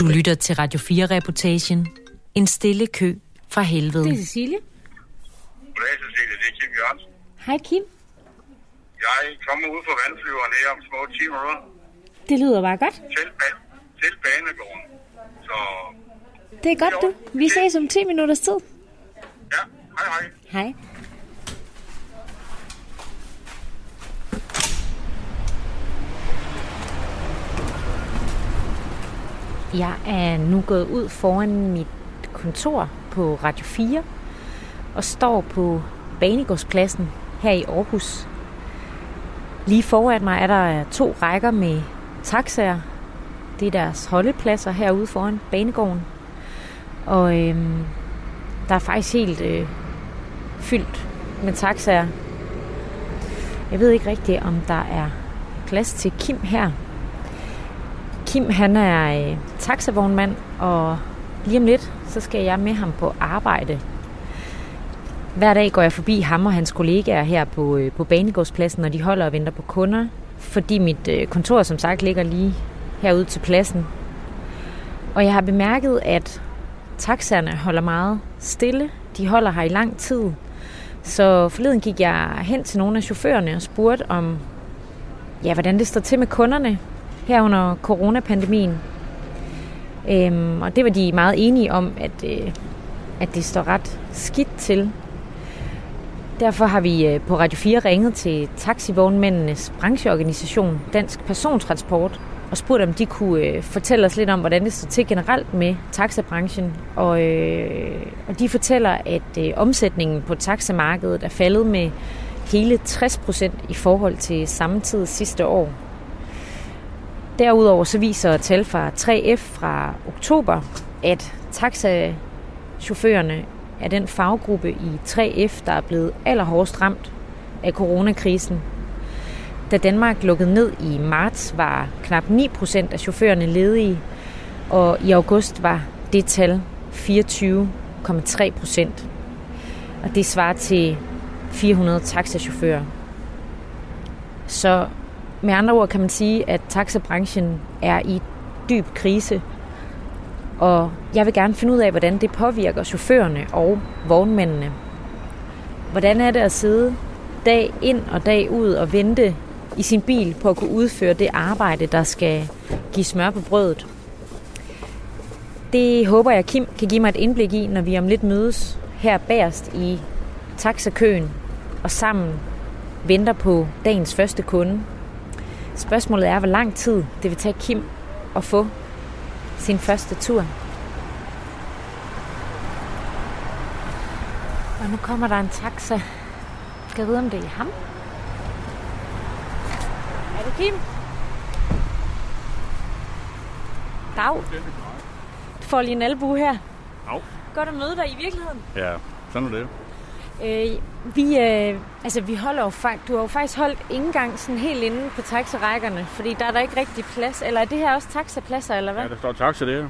Du lytter til Radio 4-reportagen. En stille kø fra helvede. Det er Cecilie. Goddag, Cecilie. Det er Kim Jørgensen. Hej, Kim. Jeg kommer ud fra vandflyveren her om små 10 minutter. Det lyder bare godt. Til Banegården. Så... Det er godt, du. Vi ses om 10 minutters tid. Ja, hej hej. Hej. Jeg er nu gået ud foran mit kontor på Radio 4 og står på Banegårdspladsen her i Aarhus. Lige foran mig er der 2 rækker med taxaer. Det er deres holdepladser herude foran Banegården. Og der er faktisk helt fyldt med taxaer. Jeg ved ikke rigtigt, om der er plads til Kim her. Kim, han er taxavognmand, og lige om lidt, så skal jeg med ham på arbejde. Hver dag går jeg forbi ham og hans kollegaer her på Banegårdspladsen, når de holder og venter på kunder, fordi mit kontor, som sagt, ligger lige herude til pladsen. Og jeg har bemærket, at taxaerne holder meget stille. De holder her i lang tid. Så forleden gik jeg hen til nogle af chaufførerne og spurgte om, ja, hvordan det står til med kunderne her under coronapandemien. Og det var de meget enige om, at det står ret skidt til. Derfor har vi på Radio 4 ringet til taxivognmændenes brancheorganisation Dansk Persontransport og spurgte, om de kunne fortælle os lidt om, hvordan det står til generelt med taxabranchen. Og de fortæller, at omsætningen på taxamarkedet er faldet med hele 60% i forhold til samme tid sidste år. Derudover så viser tal fra 3F fra oktober, at taxachaufførerne er den faggruppe i 3F, der er blevet allerhårdest ramt af coronakrisen. Da Danmark lukkede ned i marts, var knap 9% af chaufførerne ledige, og i august var det tal 24,3%. Og det svarer til 400 taxachauffører. Så med andre ord kan man sige, at taxabranchen er i dyb krise. Og jeg vil gerne finde ud af, hvordan det påvirker chaufførerne og vognmændene. Hvordan er det at sidde dag ind og dag ud og vente i sin bil på at kunne udføre det arbejde, der skal give smør på brødet? Det håber jeg, Kim kan give mig et indblik i, når vi om lidt mødes her bagerst i taxakøen og sammen venter på dagens første kunde. Spørgsmålet er, hvor lang tid det vil tage Kim at få sin første tur. Og nu kommer der en taxa. Skal jeg vide, om det er ham? Er det Kim? Dag. Du får lige en albue her. Dag. Godt at møde dig i virkeligheden. Ja, sådan er det. Vi holder jo faktisk... Du har jo faktisk holdt ikke engang sådan helt inde på taxarækkerne, fordi der er der ikke rigtig plads. Eller er det her også taxapladser, eller hvad? Ja, der står taxa der. Nå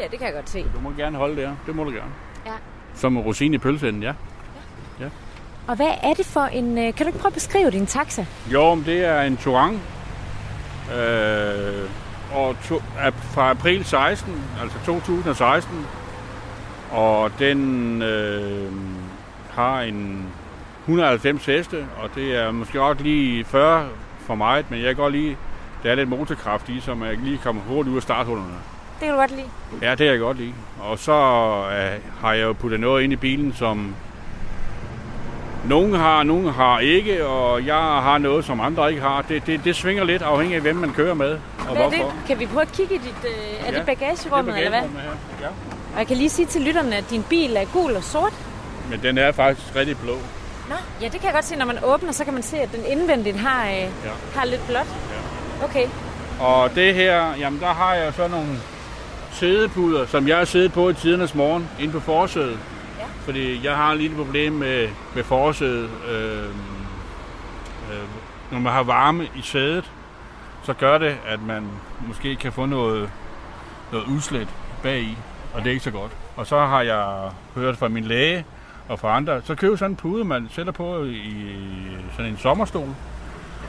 ja, det kan jeg godt se. Du må gerne holde der. Det må du gerne. Ja. Som rosin i pølsen, ja. Ja. Og hvad er det for en... Kan du ikke prøve at beskrive din taxa? Jo, men det er en Touran. Fra april 16, altså 2016. Og den... har en 190 heste, og det er måske også lige 40 for mig, men jeg kan godt lide, der er lidt motorkraft i, så man lige kommer hurtigt ud af starthullerne. Det kan du godt lide? Ja, det kan jeg godt lide. Og så har jeg jo puttet noget ind i bilen, som nogen har, nogen har ikke, og jeg har noget, som andre ikke har. Det svinger lidt afhængig af, hvem man kører med, og hvorfor. Det? Kan vi prøve at kigge i dit, det bagagerummet, eller hvad? Ja. Og jeg kan lige sige til lytterne, at din bil er gul og sort. Men den er faktisk rigtig blå. Nå, ja, det kan jeg godt se, når man åbner, så kan man se, at den indvendigt har lidt blåt. Ja. Okay. Og det her, jamen der har jeg så nogle sædepuder, som jeg har siddet på i tidernes morgen, inde på forsædet. Ja. Fordi jeg har et lille problem med forsædet. Når man har varme i sædet, så gør det, at man måske kan få noget udslæt bagi, og det er ikke så godt. Og så har jeg hørt fra min læge og fra andre, så køber sådan en pude, man sætter på i sådan en sommerstol.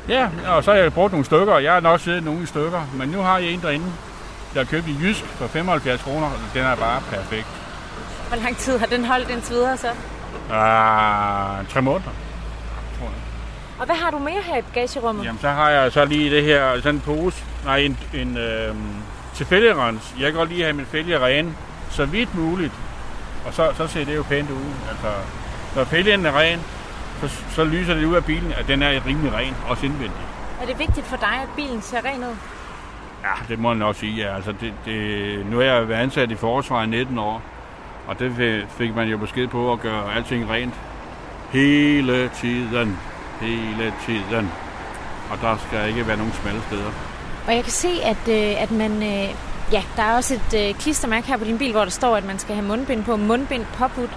Ja, og så har jeg brugt nogle stykker, og jeg har nok siddet nogle i stykker, men nu har jeg en derinde, Jeg har købt i Jysk for 75 kroner, og den er bare perfekt. Hvor lang tid har den holdt indtil videre så? 3 måneder, tror jeg. Og hvad har du mere her i bagagerummet? Jamen, så har jeg så lige det her, sådan en pose. Nej, til fælgerens. Jeg kan godt lige have min fælger ren, så vidt muligt. Og så ser det jo pænt ud. Altså, når fælgen er ren, så lyser det ud af bilen, at den er rimelig ren, også indvendigt. Er det vigtigt for dig, at bilen ser ren ud? Ja, det må jeg nok sige. Ja. Altså, nu er jeg ansat i forsvaret i 19 år, og det fik man jo besked på at gøre alting rent hele tiden. Hele tiden. Og der skal ikke være nogen smalle steder. Og jeg kan se, at man... Ja, der er også et klistermærke her på din bil, hvor der står, at man skal have mundbind på. Mundbind påbudt.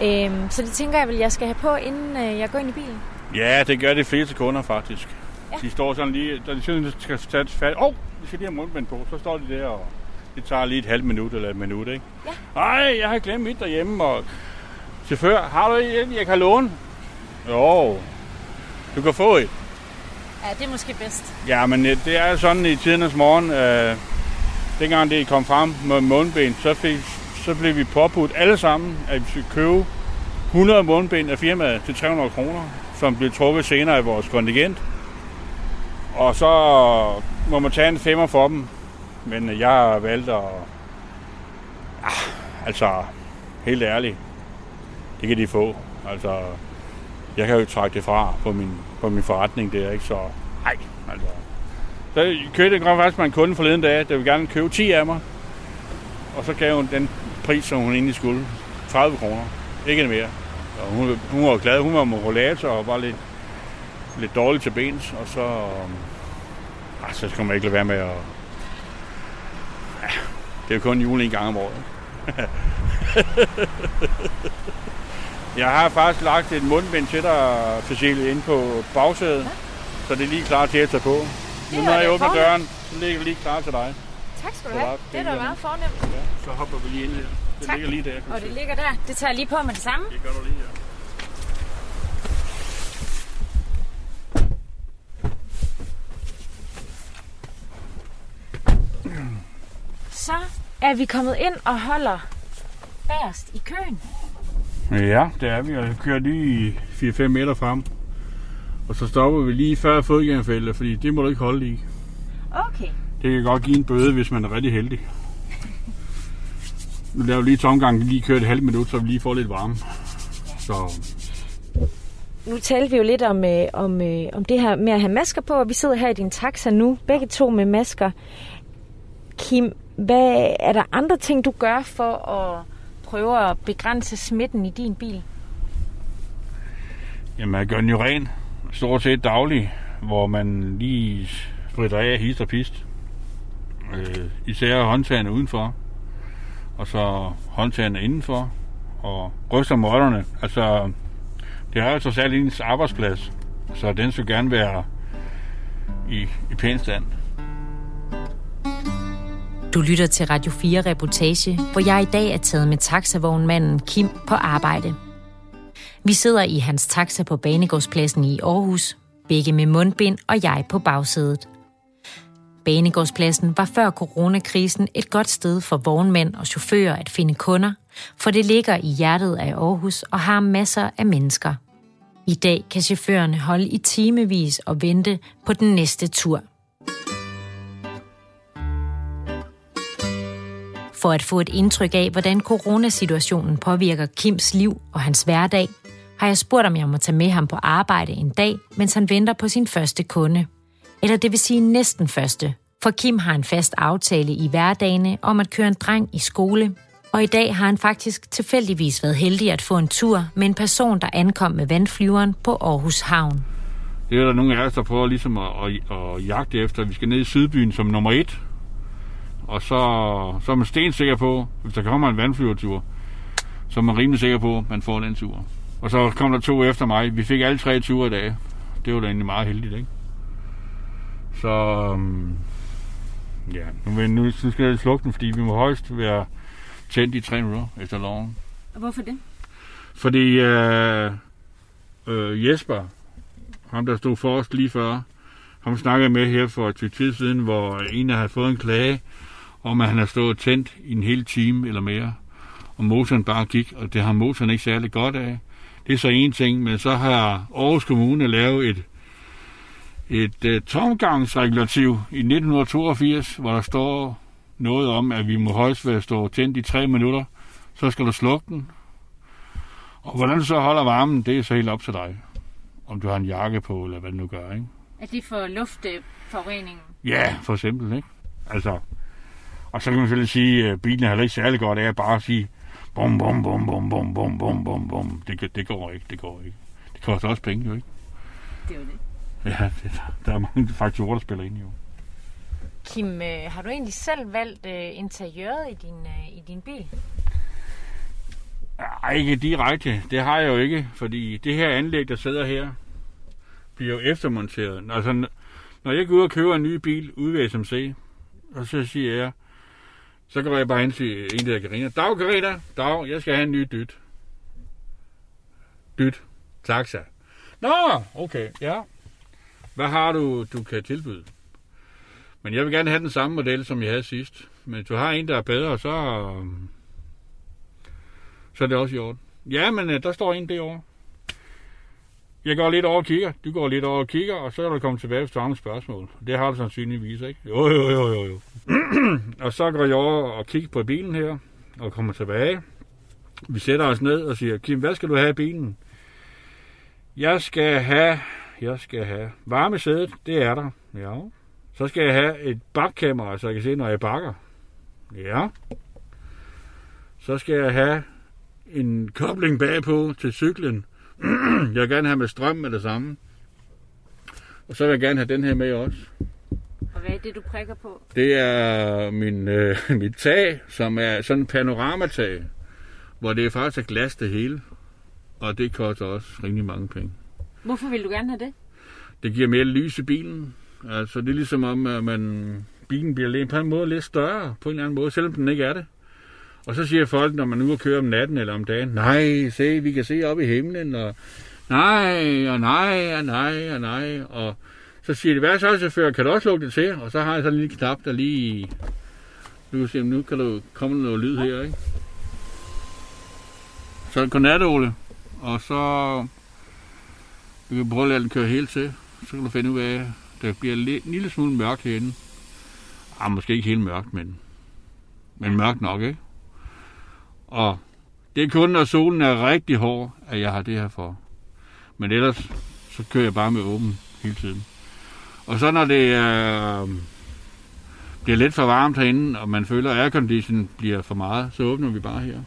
Ja. Så det tænker jeg vel, jeg skal have på, inden jeg går ind i bilen. Ja, det gør det fleste kunder faktisk. Ja. De står sådan lige, når de synes, at de skal tage fat. De skal lige have mundbind på. Så står de der, og det tager lige et halvt minut eller et minut, ikke? Ja. Ej, jeg har glemt mit derhjemme, og chauffør, har du et, jeg kan låne? Jo, du kan få et. Ja, det er måske bedst. Ja, men det er sådan i tidernes morgen... Dengang det kom frem med mundbind, så blev vi påbudt alle sammen, at vi skulle købe 100 mundbind af firmaet til 300 kroner, som blev trukket senere i vores kontingent. Og så må man tage en 5'er for dem, men jeg har valgt at... helt ærligt, det kan de få. Altså, jeg kan jo trække det fra på min forretning der, ikke? Så nej, altså... Så købte jeg faktisk med en kunde forleden dag, der ville gerne købe 10 af mig. Og så gav hun den pris, som hun egentlig skulle. 30 kroner. Ikke mere. Og hun var glad. Hun var rollator og var lidt dårlig til bens. Og så... så skulle man ikke lade være med at... Ja, det er jo kun jul en gang om året. Jeg har faktisk lagt et mundbind til dig, Cecilie, inde på bagsædet. Så det er lige klar til at tage på. Nu når jeg åbner døren, så ligger vi lige klar til dig. Tak skal du have. Det er da meget fornemt. Ja, så hopper vi lige ind her. Det ligger lige der. Og det ligger der. Det tager jeg lige på med det samme. Det gør du lige, ja. Så er vi kommet ind og holder bagerst i køen. Ja, det er vi. Og jeg kører lige 4-5 meter frem. Og så stopper vi lige før fodgængerfeltet, fordi det må du ikke holde i. Okay. Det kan godt give en bøde, hvis man er rigtig heldig. Nu laver vi lige tomgang, lige kører et halvt minut, så vi lige får lidt varme. Så. Nu talte vi jo lidt om det her med at have masker på, og vi sidder her i din taxa nu, begge to med masker. Kim, hvad er der andre ting, du gør for at prøve at begrænse smitten i din bil? Jamen, jeg gør den jo ren. Stort set daglig, hvor man lige spritter af hist og pist. Især håndtagene udenfor, og så håndtagene indenfor, og ryster måtterne. Altså, det er jo trods alt ens arbejdsplads, så den skulle gerne være i pæn stand. Du lytter til Radio 4 Reportage, hvor jeg i dag er taget med taxavognmanden Kim på arbejde. Vi sidder i hans taxa på Banegårdspladsen i Aarhus, begge med mundbind og jeg på bagsædet. Banegårdspladsen var før coronakrisen et godt sted for vognmænd og chauffører at finde kunder, for det ligger i hjertet af Aarhus og har masser af mennesker. I dag kan chaufførerne holde i timevis og vente på den næste tur. For at få et indtryk af, hvordan coronasituationen påvirker Kims liv og hans hverdag, har jeg spurgt, om jeg må tage med ham på arbejde en dag, mens han venter på sin første kunde. Eller det vil sige næsten første, for Kim har en fast aftale i hverdagene om at køre en dreng i skole, og i dag har han faktisk tilfældigvis været heldig at få en tur med en person, der ankom med vandflyveren på Aarhus Havn. Det er der nogle af os, der prøver ligesom at jagte efter. Vi skal ned i Sydbyen som nummer 1. Og så er man stensikker på, hvis der kommer en vandflyvertur, så er man rimelig sikker på, at man får den tur. Og så kom der 2 efter mig. Vi fik alle 3 ture i dag. Det var da egentlig meget heldigt, ikke? Så ja, nu skal jeg slukke den, fordi vi må højst være tændt i 3 minutter efter loven. Og hvorfor det? Fordi Jesper, ham der stod forrest lige før, ham snakkede med her for et tid siden, hvor en havde fået en klage om at han har stået tændt i en hel time eller mere, og motoren bare gik, og det har motoren ikke særlig godt af. Det er så en ting, men så har Aarhus Kommune lavet et tomgangsregulativ i 1982, hvor der står noget om, at vi må højst være stået tændt i 3 minutter, så skal du slukke den. Og hvordan du så holder varmen, det er så helt op til dig. Om du har en jakke på, eller hvad du nu gør, ikke? Er det for luftforureningen? Ja, for eksempel, ikke? Altså, og så kan man selvfølgelig sige, at bilen har ikke særlig godt af bare at sige bum, bum, bum, bum, bum, bum, bum, bum, bum. Det går ikke. Det koster også penge, jo ikke? Det er jo det. Ja, der er mange faktorer, der spiller ind, jo. Kim, har du egentlig selv valgt interiøret i din bil? Ej, ikke direkte. Det har jeg jo ikke, fordi det her anlæg, der sidder her, bliver jo eftermonteret. Altså, når jeg går ud og køber en ny bil ude ved SMC, og så siger jeg, så går jeg bare hen til en der Carina. Dag Carina, dag, jeg skal have en ny dyt. Dyt. Taxa. Nå, okay, ja. Hvad har du kan tilbyde? Men jeg vil gerne have den samme model, som jeg havde sidst. Men hvis du har en, der er bedre, så er det også i orden. Ja, men der står en derovre. Jeg går lidt over og kigger. Du går lidt over og kigger, og så kan du komme tilbage til samme spørgsmål. Det har du sandsynligvis, ikke? Jo. Og så går jeg over og kigger på bilen her, og kommer tilbage. Vi sætter os ned og siger, Kim, hvad skal du have i bilen? Jeg skal have varme sædet, det er der. Ja. Så skal jeg have et bakkamera, så jeg kan se, når jeg bakker. Ja. Så skal jeg have en kobling bagpå til cyklen. Jeg vil gerne have med strøm med det samme. Og så vil jeg gerne have den her med også. Og hvad er det, du prikker på? Det er mit tag, som er sådan en panoramatag, hvor det faktisk er glas det hele. Og det koster også rimelig mange penge. Hvorfor vil du gerne have det? Det giver mere lys i bilen. Altså det er ligesom om, at bilen bliver på en måde lidt større, på en eller anden måde, selvom den ikke er det. Og så siger folk, når man er ude og kører om natten eller om dagen, nej, se, vi kan se op i himlen, og nej, og nej, og nej, og nej. Og så siger de, hvad så, chauffør, kan du også lukke det til? Og så har jeg sådan en lille knap, der lige, nu kan du komme noget lyd her, ikke? Så godnat, Ole, og så du kan prøve at lade den køre helt til, så kan du finde ud af, der bliver en lille smule mørkt herinde. Måske ikke helt mørkt, men mørkt nok, ikke? Og det er kun, når solen er rigtig hård, at jeg har det her for. Men ellers, så kører jeg bare med åben hele tiden. Og så når det bliver lidt for varmt herinde, og man føler, at aircondition bliver for meget, så åbner vi bare her.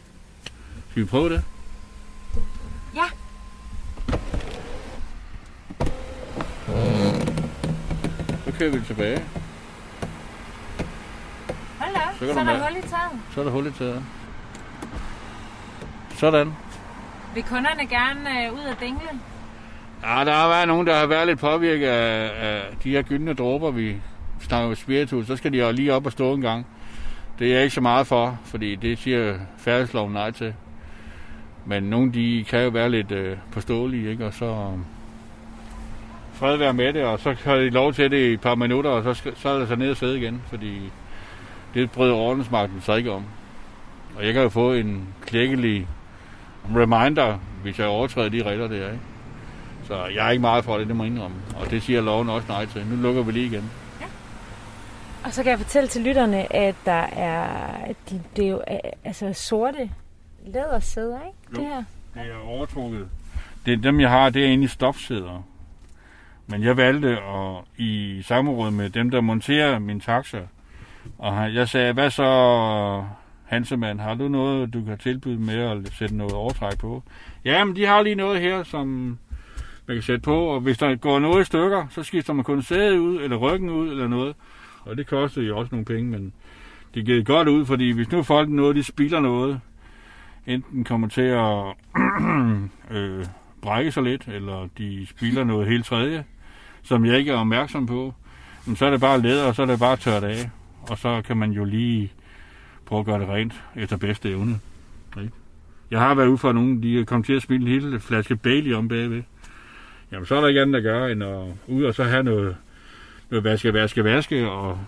Skal vi prøve det? Ja. Så kører vi tilbage. Hold op, så er der hul i taget. Sådan. Vil kunderne gerne ud og dingle? Ja, der har været nogen, der har været lidt påvirket af de her gyldne dråber, vi snakker om spiritus. Så skal de jo lige op og stå en gang. Det er jeg ikke så meget for, fordi det siger færdselsloven nej til. Men nogle, de kan jo være lidt påståelige, ikke? Og så fred være med det, og så har de lov til det i et par minutter, og så er det så ned og sidde igen, fordi det bryder ordensmagten sig ikke om. Og jeg kan jo få en klækkelig reminder, hvis jeg overtræder de regler der, ikke? Så jeg er ikke meget for det, det må jeg indrømme. Og det siger loven også nej til. Nu lukker vi lige igen. Ja. Og så kan jeg fortælle til lytterne, at der er, det er jo altså sorte lædersæder, ikke? Jo, det her. Det er overtrukket. Det er dem, jeg har, det er egentlig stofsæder. Men jeg valgte i samråd med dem, der monterer min taxa. Og jeg sagde, hvad så, Hansemann, har du noget, du kan tilbyde med at sætte noget overtræk på? Jamen, de har lige noget her, som man kan sætte på, og hvis der går noget i stykker, så skifter man kun sædet ud, eller ryggen ud, eller noget. Og det koster jo også nogle penge, men det giver godt ud, fordi hvis nu folk noget, de spilder noget, enten kommer til at brække sig lidt, eller de spilder noget helt tredje, som jeg ikke er opmærksom på, så er det bare læder, og så er det bare tørt af. Og så kan man jo lige prøve at gøre det rent efter bedste evne. Jeg har været ude for nogen, de kom til at spille en hel flaske Bailey om bagved. Jamen så er der ikke andet at gøre, end at ud og så have noget vaske, og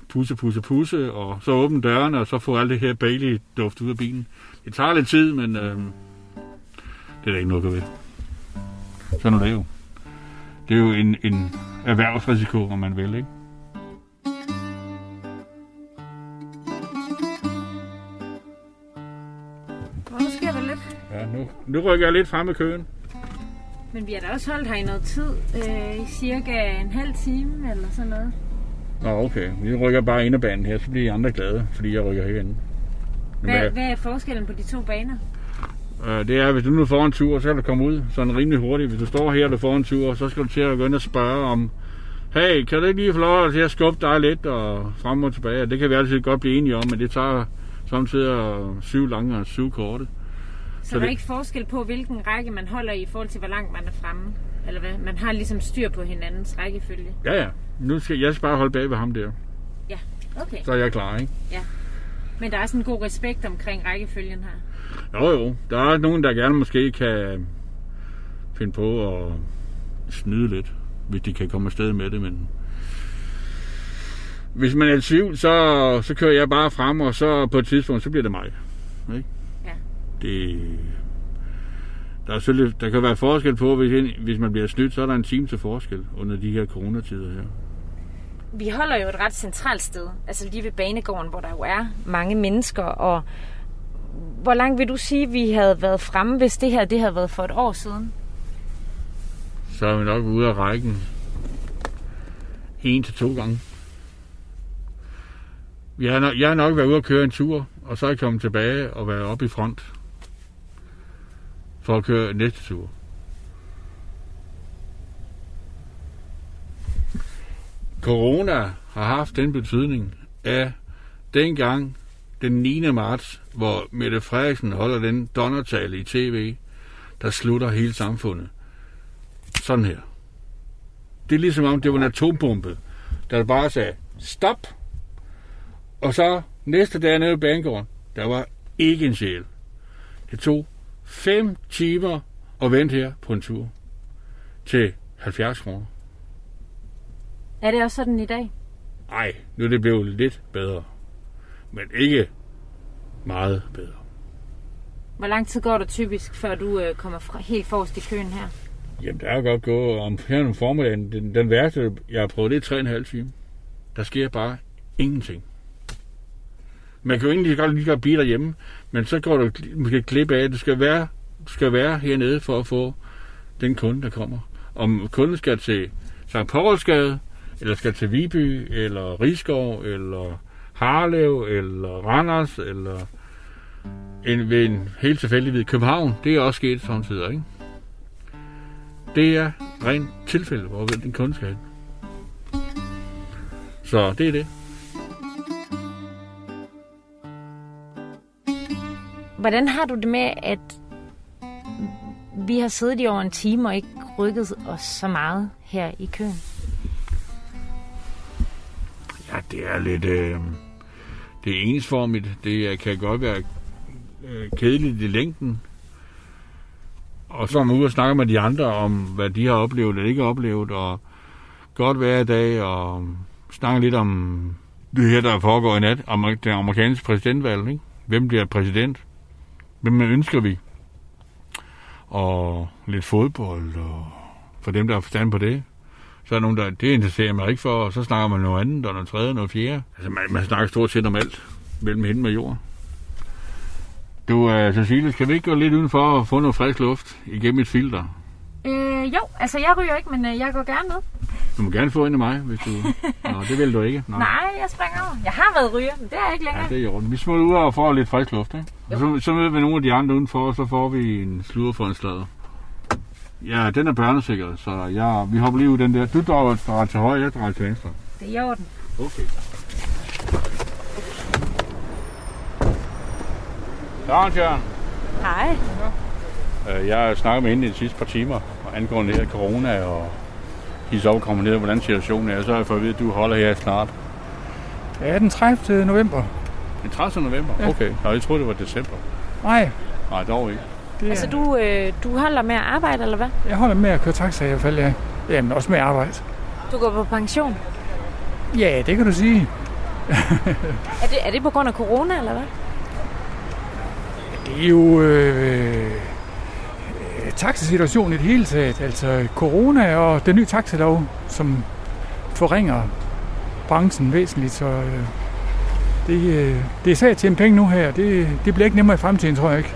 pusse, og så åbne dørene, og så få alt det her Bailey-duft ud af bilen. Det tager lidt tid, men det er da ikke noget at gå ved. Sådan er det jo. Det er jo en erhvervsrisiko, om man vil, ikke? Nu sker der lidt. Ja, nu rykker jeg lidt frem i køen. Men vi har da også holdt her i noget tid, i cirka en halv time eller sådan noget. Nå, okay. Vi rykker bare inderbanen her, så bliver I andre glade, fordi jeg rykker ikke inden. Hvad er forskellen på de to baner? Det er, hvis du nu får en tur, så kan du komme ud sådan rimelig hurtigt. Hvis du står her og du får en tur, så skal du til at gå ind og spørge om, hey, kan du ikke lige få lov til at skubbe dig lidt og frem og tilbage? Det kan vi altid godt blive enige om, men det tager samtidig 7 lange og 7 korte. Så der er ikke forskel på, hvilken række man holder i forhold til, hvor langt man er fremme? Eller hvad? Man har ligesom styr på hinandens rækkefølge? Ja. Nu skal jeg bare holde bag ved ham der. Ja, okay. Så er jeg klar, ikke? Ja. Men der er sådan en god respekt omkring rækkefølgen her? Jo. Der er nogen, der gerne måske kan finde på at snyde lidt, hvis de kan komme afsted med det, men... Hvis man er i tvivl, så kører jeg bare frem, og så på et tidspunkt, så bliver det mig, ikke? Der kan være forskel på, hvis man bliver snydt, så er der en time til forskel under de her coronatider her. Vi holder jo et ret centralt sted, altså lige ved banegården, hvor der jo er mange mennesker, og hvor langt vil du sige, vi havde været fremme, hvis det havde været for et år siden? Så er vi nok ude af rækken 1 til 2 gange. Jeg har nok været ude at køre en tur, og så er jeg kommet tilbage og været oppe i front for at køre næste tur. Corona har haft den betydning af dengang den 9. marts, hvor Mette Frederiksen holder den donnertale i tv, der slutter hele samfundet. Sådan her. Det er ligesom om, det var en atombombe, der bare sagde, stop! Og så næste dag nede i banegården, der var ikke en sjæl. Det tog 5 timer at vente her på en tur til 70 kroner. Er det også sådan i dag? Nej, nu er det blevet lidt bedre. Men ikke meget bedre. Hvor lang tid går det typisk, før du kommer helt forrest i køen her? Jamen, der er jo godt gået om her om formiddagen. Den værste, jeg har prøvet, det er 3,5 timer. Der sker bare ingenting. Man kan jo egentlig godt lige blive derhjemme, men så går du måske klip af, at du skal være hernede for at få den kunde, der kommer. Om kunden skal til St. Paulsgade, eller skal til Viby, eller Riskov, eller Harlev, eller Randers, eller ved en helt tilfældighed København, det er også sket samtidig, ikke? Det er rent tilfælde, hvor den kunde skal hen. Så det er det. Hvordan har du det med, at vi har siddet i over en time og ikke rykket os så meget her i køen? Ja, det er lidt... det er ensformigt. Det kan godt være kedeligt i længden. Og så er man ude og snakke med de andre om, hvad de har oplevet eller ikke oplevet, og godt hver dag, og snakke lidt om det her, der foregår i nat, om det amerikanske præsidentvalg, ikke? Hvem bliver præsident? Hvem ønsker vi? Og lidt fodbold, og for dem, der har forstand på det, så er nogen, der det interesserer mig ikke for, og så snakker man noget andet, og noget tredje, noget fjerde. Altså, man snakker stort set om alt, mellem himmel og jord. Du, Cecilie, skal vi ikke gå lidt udenfor og få noget frisk luft igennem et filter? Jo, altså jeg ryger ikke, men jeg går gerne med. Du må gerne få ind af mig, hvis du... Nå, det vil du ikke. Nå. Nej, jeg springer over. Jeg har været ryger, men det er ikke længere. Ja, det er jo rundt. Vi smutter ud og får lidt frisk luft, ikke? Og så møder vi nogle af de andre udenfor, og så får vi en sludder for en sladder. Ja, den er børnesikret, så vi hopper lige ud den der. Du drejer til højre, jeg drejer til venstre. Det er i orden. Okay. Sådan, Jørgen. Hej. Jeg snakker med hende i de sidste par timer, angående her corona, og de så kommer ned, hvordan situationen er. Så har jeg fået at vide, at du holder her snart. Ja, den 30. november. Den 30. november? Ja. Okay. Nå, jeg troede, det var december. Nej, dog ikke. Det er... Altså, du holder med at arbejde, eller hvad? Jeg holder med at køre taxa i hvert fald, ja. Jamen, også med at arbejde. Du går på pension? Ja, det kan du sige. Er det på grund af corona, eller hvad? Det er jo taxasituationen i det hele taget. Altså corona og den nye taxalov, som forringer branchen væsentligt. Så det er sag at tjene penge nu her. Det bliver ikke nemmere i fremtiden, tror jeg ikke.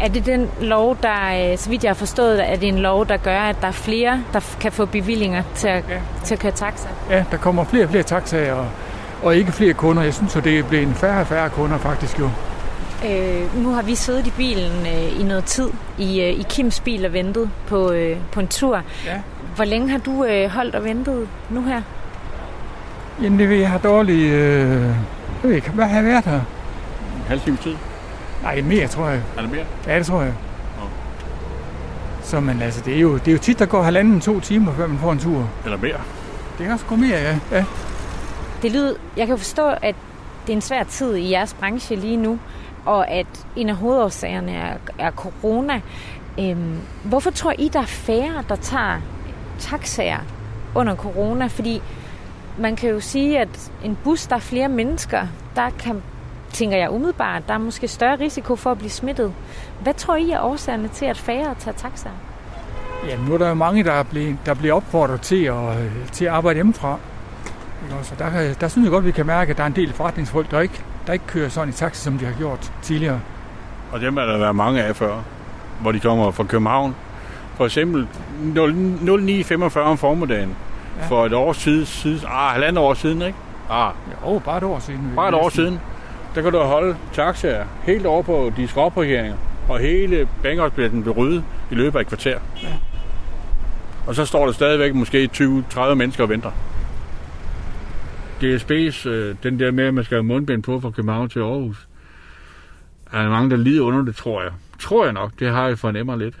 Er det den lov, der, så vidt jeg har forstået, er det en lov, der gør, at der er flere, der kan få bevillinger til at køre taxa? Ja, der kommer flere og flere taxaer og ikke flere kunder. Jeg synes, at det bliver en færre og færre kunder faktisk jo. Nu har vi siddet i bilen i noget tid, i Kims bil og ventet på en tur. Ja. Hvor længe har du holdt og ventet nu her? Jamen, det ved jeg har dårligt... Jeg ved ikke, hvad har jeg været her? En halv time tid. Nej, mere, tror jeg. Er det mere? Ja, det tror jeg. Nå. Så man, altså, det er jo tit, der går 1,5-2 timer, før man får en tur. Eller mere. Det kan også gå mere, ja. Det lyder... Jeg kan forstå, at det er en svær tid i jeres branche lige nu, og at en af hovedårsagerne er corona. Hvorfor tror I, der er færre, der tager taxaer under corona? Fordi man kan jo sige, at en bus, der er flere mennesker, der kan... tænker jeg umiddelbart, der er måske større risiko for at blive smittet. Hvad tror I er årsagerne til, at færre tager taxa? Ja, nu er der jo mange, der bliver opfordret til at arbejde hjemmefra. Så der synes jeg godt, vi kan mærke, at der er en del forretningsfolk, der ikke kører sådan i taxa, som de har gjort tidligere. Og dem er der været mange af før, hvor de kommer fra København. For eksempel 09:45 om formiddagen, ja. For et år siden, halvandet år siden, ikke? Jo, bare et år siden. Bare et år siden. Der kan du holde taxaer helt over på de skråparkeringer, og hele Banegårdspladsen blev ryddet i løbet af et kvarter. Ja. Og så står der stadigvæk måske 20-30 mennesker og venter. DSB's, den der med, at man skal have mundbind på fra København til Aarhus, er der mange, der lider under det, tror jeg. Tror jeg nok, det har jeg fornemmer lidt.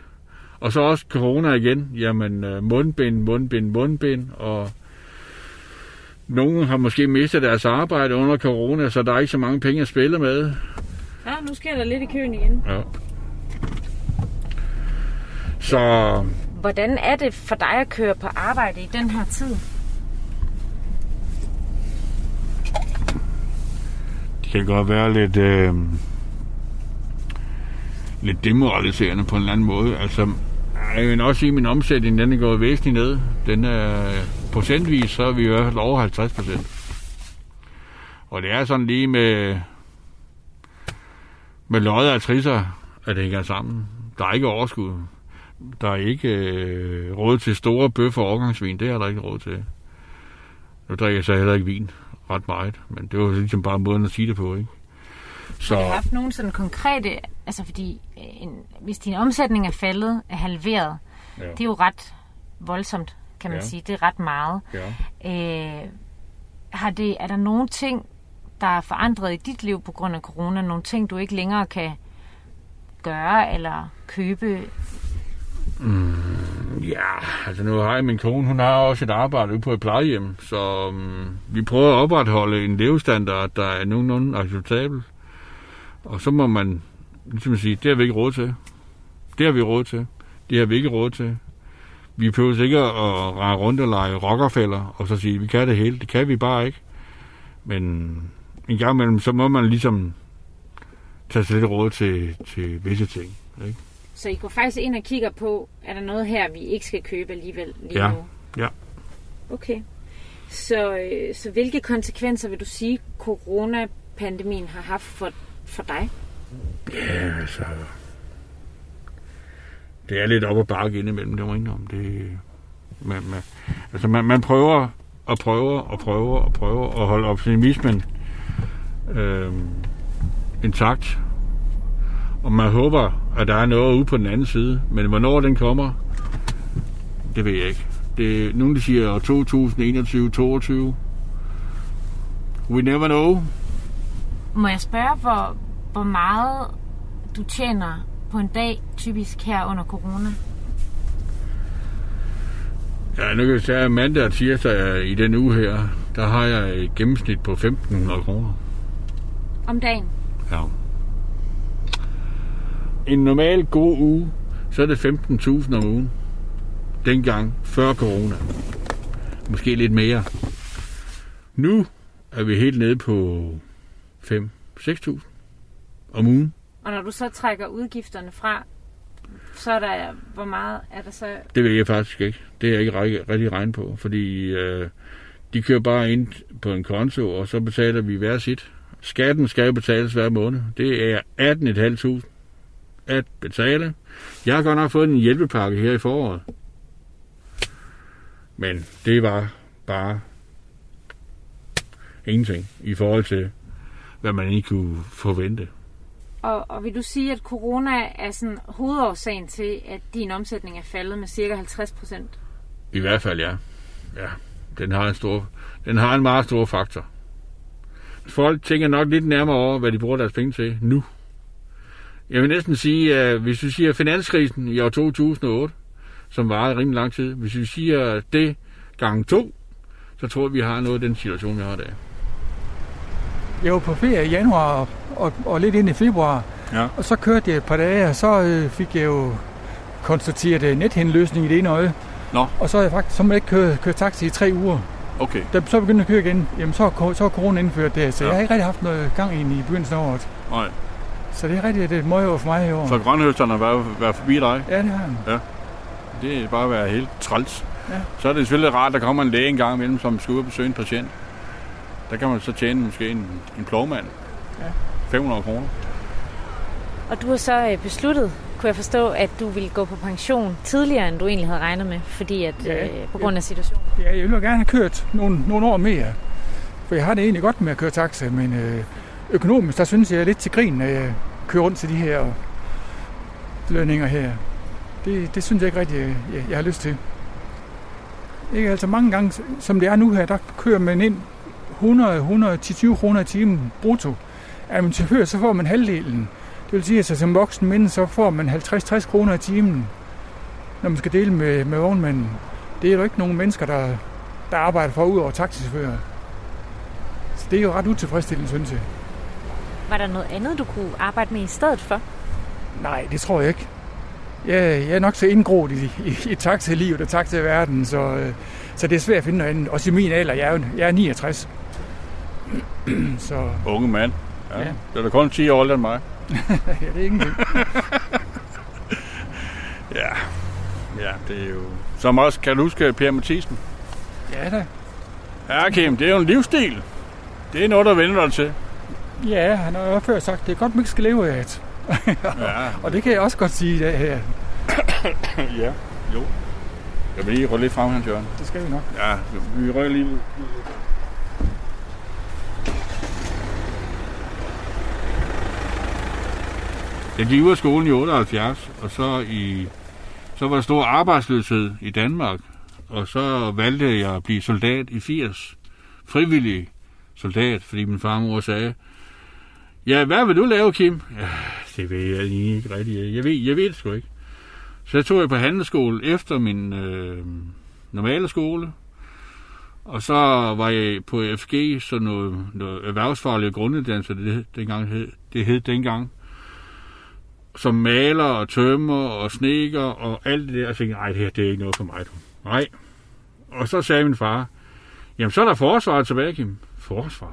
Og så også corona igen. Jamen, mundbind, og... Nogle har måske mistet deres arbejde under corona, så der er ikke så mange penge at spille med. Ja, nu sker der lidt i køen igen. Ja. Så... Hvordan er det for dig at køre på arbejde i den her tid? Det kan godt være lidt demoraliserende på en eller anden måde. Altså, jeg vil også sige, at min omsætning den er gået væsentligt ned. Den er... Procentvis, så er vi i hvert fald over 50%. Og det er sådan lige med lodder og trisser, at det hænger sammen. Der er ikke overskud. Der er ikke råd til store bøffer og årgangsvin. Det er der ikke råd til. Nu drikker jeg så heller ikke vin ret meget, men det var ligesom bare måden at sige det på, ikke? Så... Har du haft nogen sådan konkrete... Altså fordi, hvis din omsætning er faldet, er halveret, ja. Det er jo ret voldsomt. Kan man sige. Det er ret meget. Ja. Er der nogle ting, der er forandret i dit liv på grund af corona? Nogle ting, du ikke længere kan gøre eller købe? Altså nu har jeg min kone, hun har også et arbejde ude på et plejehjem, så vi prøver at opretholde en levestandard, der er nogenlunde acceptabel. Og så må man ligesom sige, det har vi ikke råd til. Det har vi råd til. Det har vi ikke råd til. Vi behøver ikke at rage rundt og lege rockerfælder, og så sige, at vi kan det hele. Det kan vi bare ikke. Men en gang imellem, så må man ligesom tage sig lidt råd til visse ting. Ikke? Så I går faktisk ind og kigger på, er der noget her, vi ikke skal købe alligevel lige nu? Ja. Okay. Så hvilke konsekvenser vil du sige, coronapandemien har haft for dig? Ja, altså... Det er lidt op og bakke indimellem, det må jeg indrømme. Man prøver at holde optimismen intakt. Og man håber, at der er noget ude på den anden side. Men hvornår den kommer, det ved jeg ikke. Nogle der siger 2021-22. We never know. Må jeg spørge, hvor meget du tjener på en dag, typisk her under corona? Ja, nu kan jeg sige, at mandag og tirsdag i den uge her, der har jeg et gennemsnit på 1.500 kroner. Om dagen? Ja. En normal god uge, så er det 15.000 om ugen. Dengang, før corona. Måske lidt mere. Nu er vi helt nede på 5-6.000 om ugen. Og når du så trækker udgifterne fra, så er der, hvor meget er der så? Det vil jeg faktisk ikke. Det er jeg ikke rigtig regnet på, fordi de kører bare ind på en konto, og så betaler vi hver sit. Skatten skal jo betales hver måned. Det er 18.500 at betale. Jeg har godt nok fået en hjælpepakke her i foråret. Men det var bare ingenting i forhold til, hvad man ikke kunne forvente. Og vil du sige, at corona er sådan hovedårsagen til, at din omsætning er faldet med cirka 50%? I hvert fald, ja. Ja. Den har en meget stor faktor. Folk tænker nok lidt nærmere over, hvad de bruger deres penge til nu. Jeg vil næsten sige, at hvis du siger finanskrisen i år 2008, som varede rimelig lang tid, hvis vi siger det gange 2, så tror jeg, vi har noget af den situation, vi har i dag. Jeg var på ferie i januar og lidt ind i februar, ja. Og så kørte jeg et par dage, og så fik jeg jo konstateret nethenløsning i det ene øje. Nå. Og så har jeg faktisk så ikke kørt taxi i 3 uger. Okay. Da jeg så begyndte at køre igen, jamen så var corona indført det, så ja. Jeg har ikke rigtig haft noget gang i begyndelsen af året. Nej. Så det er rigtigt, det er et møgår for mig i år. Så grønhøsterne har været forbi dig? Ja, det har han. Ja. Det er bare at være helt træls. Ja. Så er det selvfølgelig rart, at der kommer en læge en gang imellem, som skal ud og besøge en patient. Der kan man så tjene måske en plovmand. Ja. 500 kroner. Og du har så besluttet, kunne jeg forstå, at du ville gå på pension tidligere, end du egentlig havde regnet med, fordi at, ja, på grund af situationen. Ja, jeg ville jo gerne have kørt nogle år mere. For jeg har det egentlig godt med at køre taxa, men økonomisk, der synes jeg er lidt til grin, at jeg kører rundt til de her lønninger her. Det synes jeg ikke rigtigt, jeg har lyst til. Ikke altså mange gange, som det er nu her, der kører man ind 100-120 kroner i timen brutto. Er man chauffør, så får man halvdelen. Det vil sige, at som voksen minde, så får man 50-60 kroner i timen, når man skal dele med vognmanden. Det er jo ikke nogen mennesker, der arbejder for ud over taxichauffører. Så det er jo ret utilfredsstillende, synes jeg. Var der noget andet, du kunne arbejde med i stedet for? Nej, det tror jeg ikke. Jeg er nok så indgroet i taxilivet og taxiverdenen, så det er svært at finde noget andet. Også i min alder, jeg er 69. Så. Unge mand. Ja. Ja. Det er da kun 10 år ældre end mig. Ja, det er ikke det. Ja, det er jo... Som også, kan du huske P. Mathisen? Ja da. Ja, Kim, det er jo en livsstil. Det er noget, der vender dig til. Ja, han har jo før sagt, det er godt, man ikke skal leve af et. Ja. Og det kan jeg også godt sige i dag her. Ja, jo. Jeg vil lige rykke lidt frem, Hans Jørgen. Det skal vi nok. Ja, vi rykker lige lidt. Jeg gik ud af skolen i 78, og så var der stor arbejdsløshed i Danmark. Og så valgte jeg at blive soldat i 80. Frivillig soldat, fordi min farmor sagde, ja, hvad vil du lave, Kim? Ja, det ved jeg ikke rigtigt. Jeg ved det sgu ikke. Så tog jeg på handelsskole efter min normale skole. Og så var jeg på FG, så noget erhvervsfaglige grunduddannelse, det hed dengang. Som maler og tømmer og snedker og alt det der. Og jeg tænkte, nej, det her det er ikke noget for mig. Du. Nej. Og så sagde min far, jamen så er der forsvaret tilbage, Kim. Forsvaret?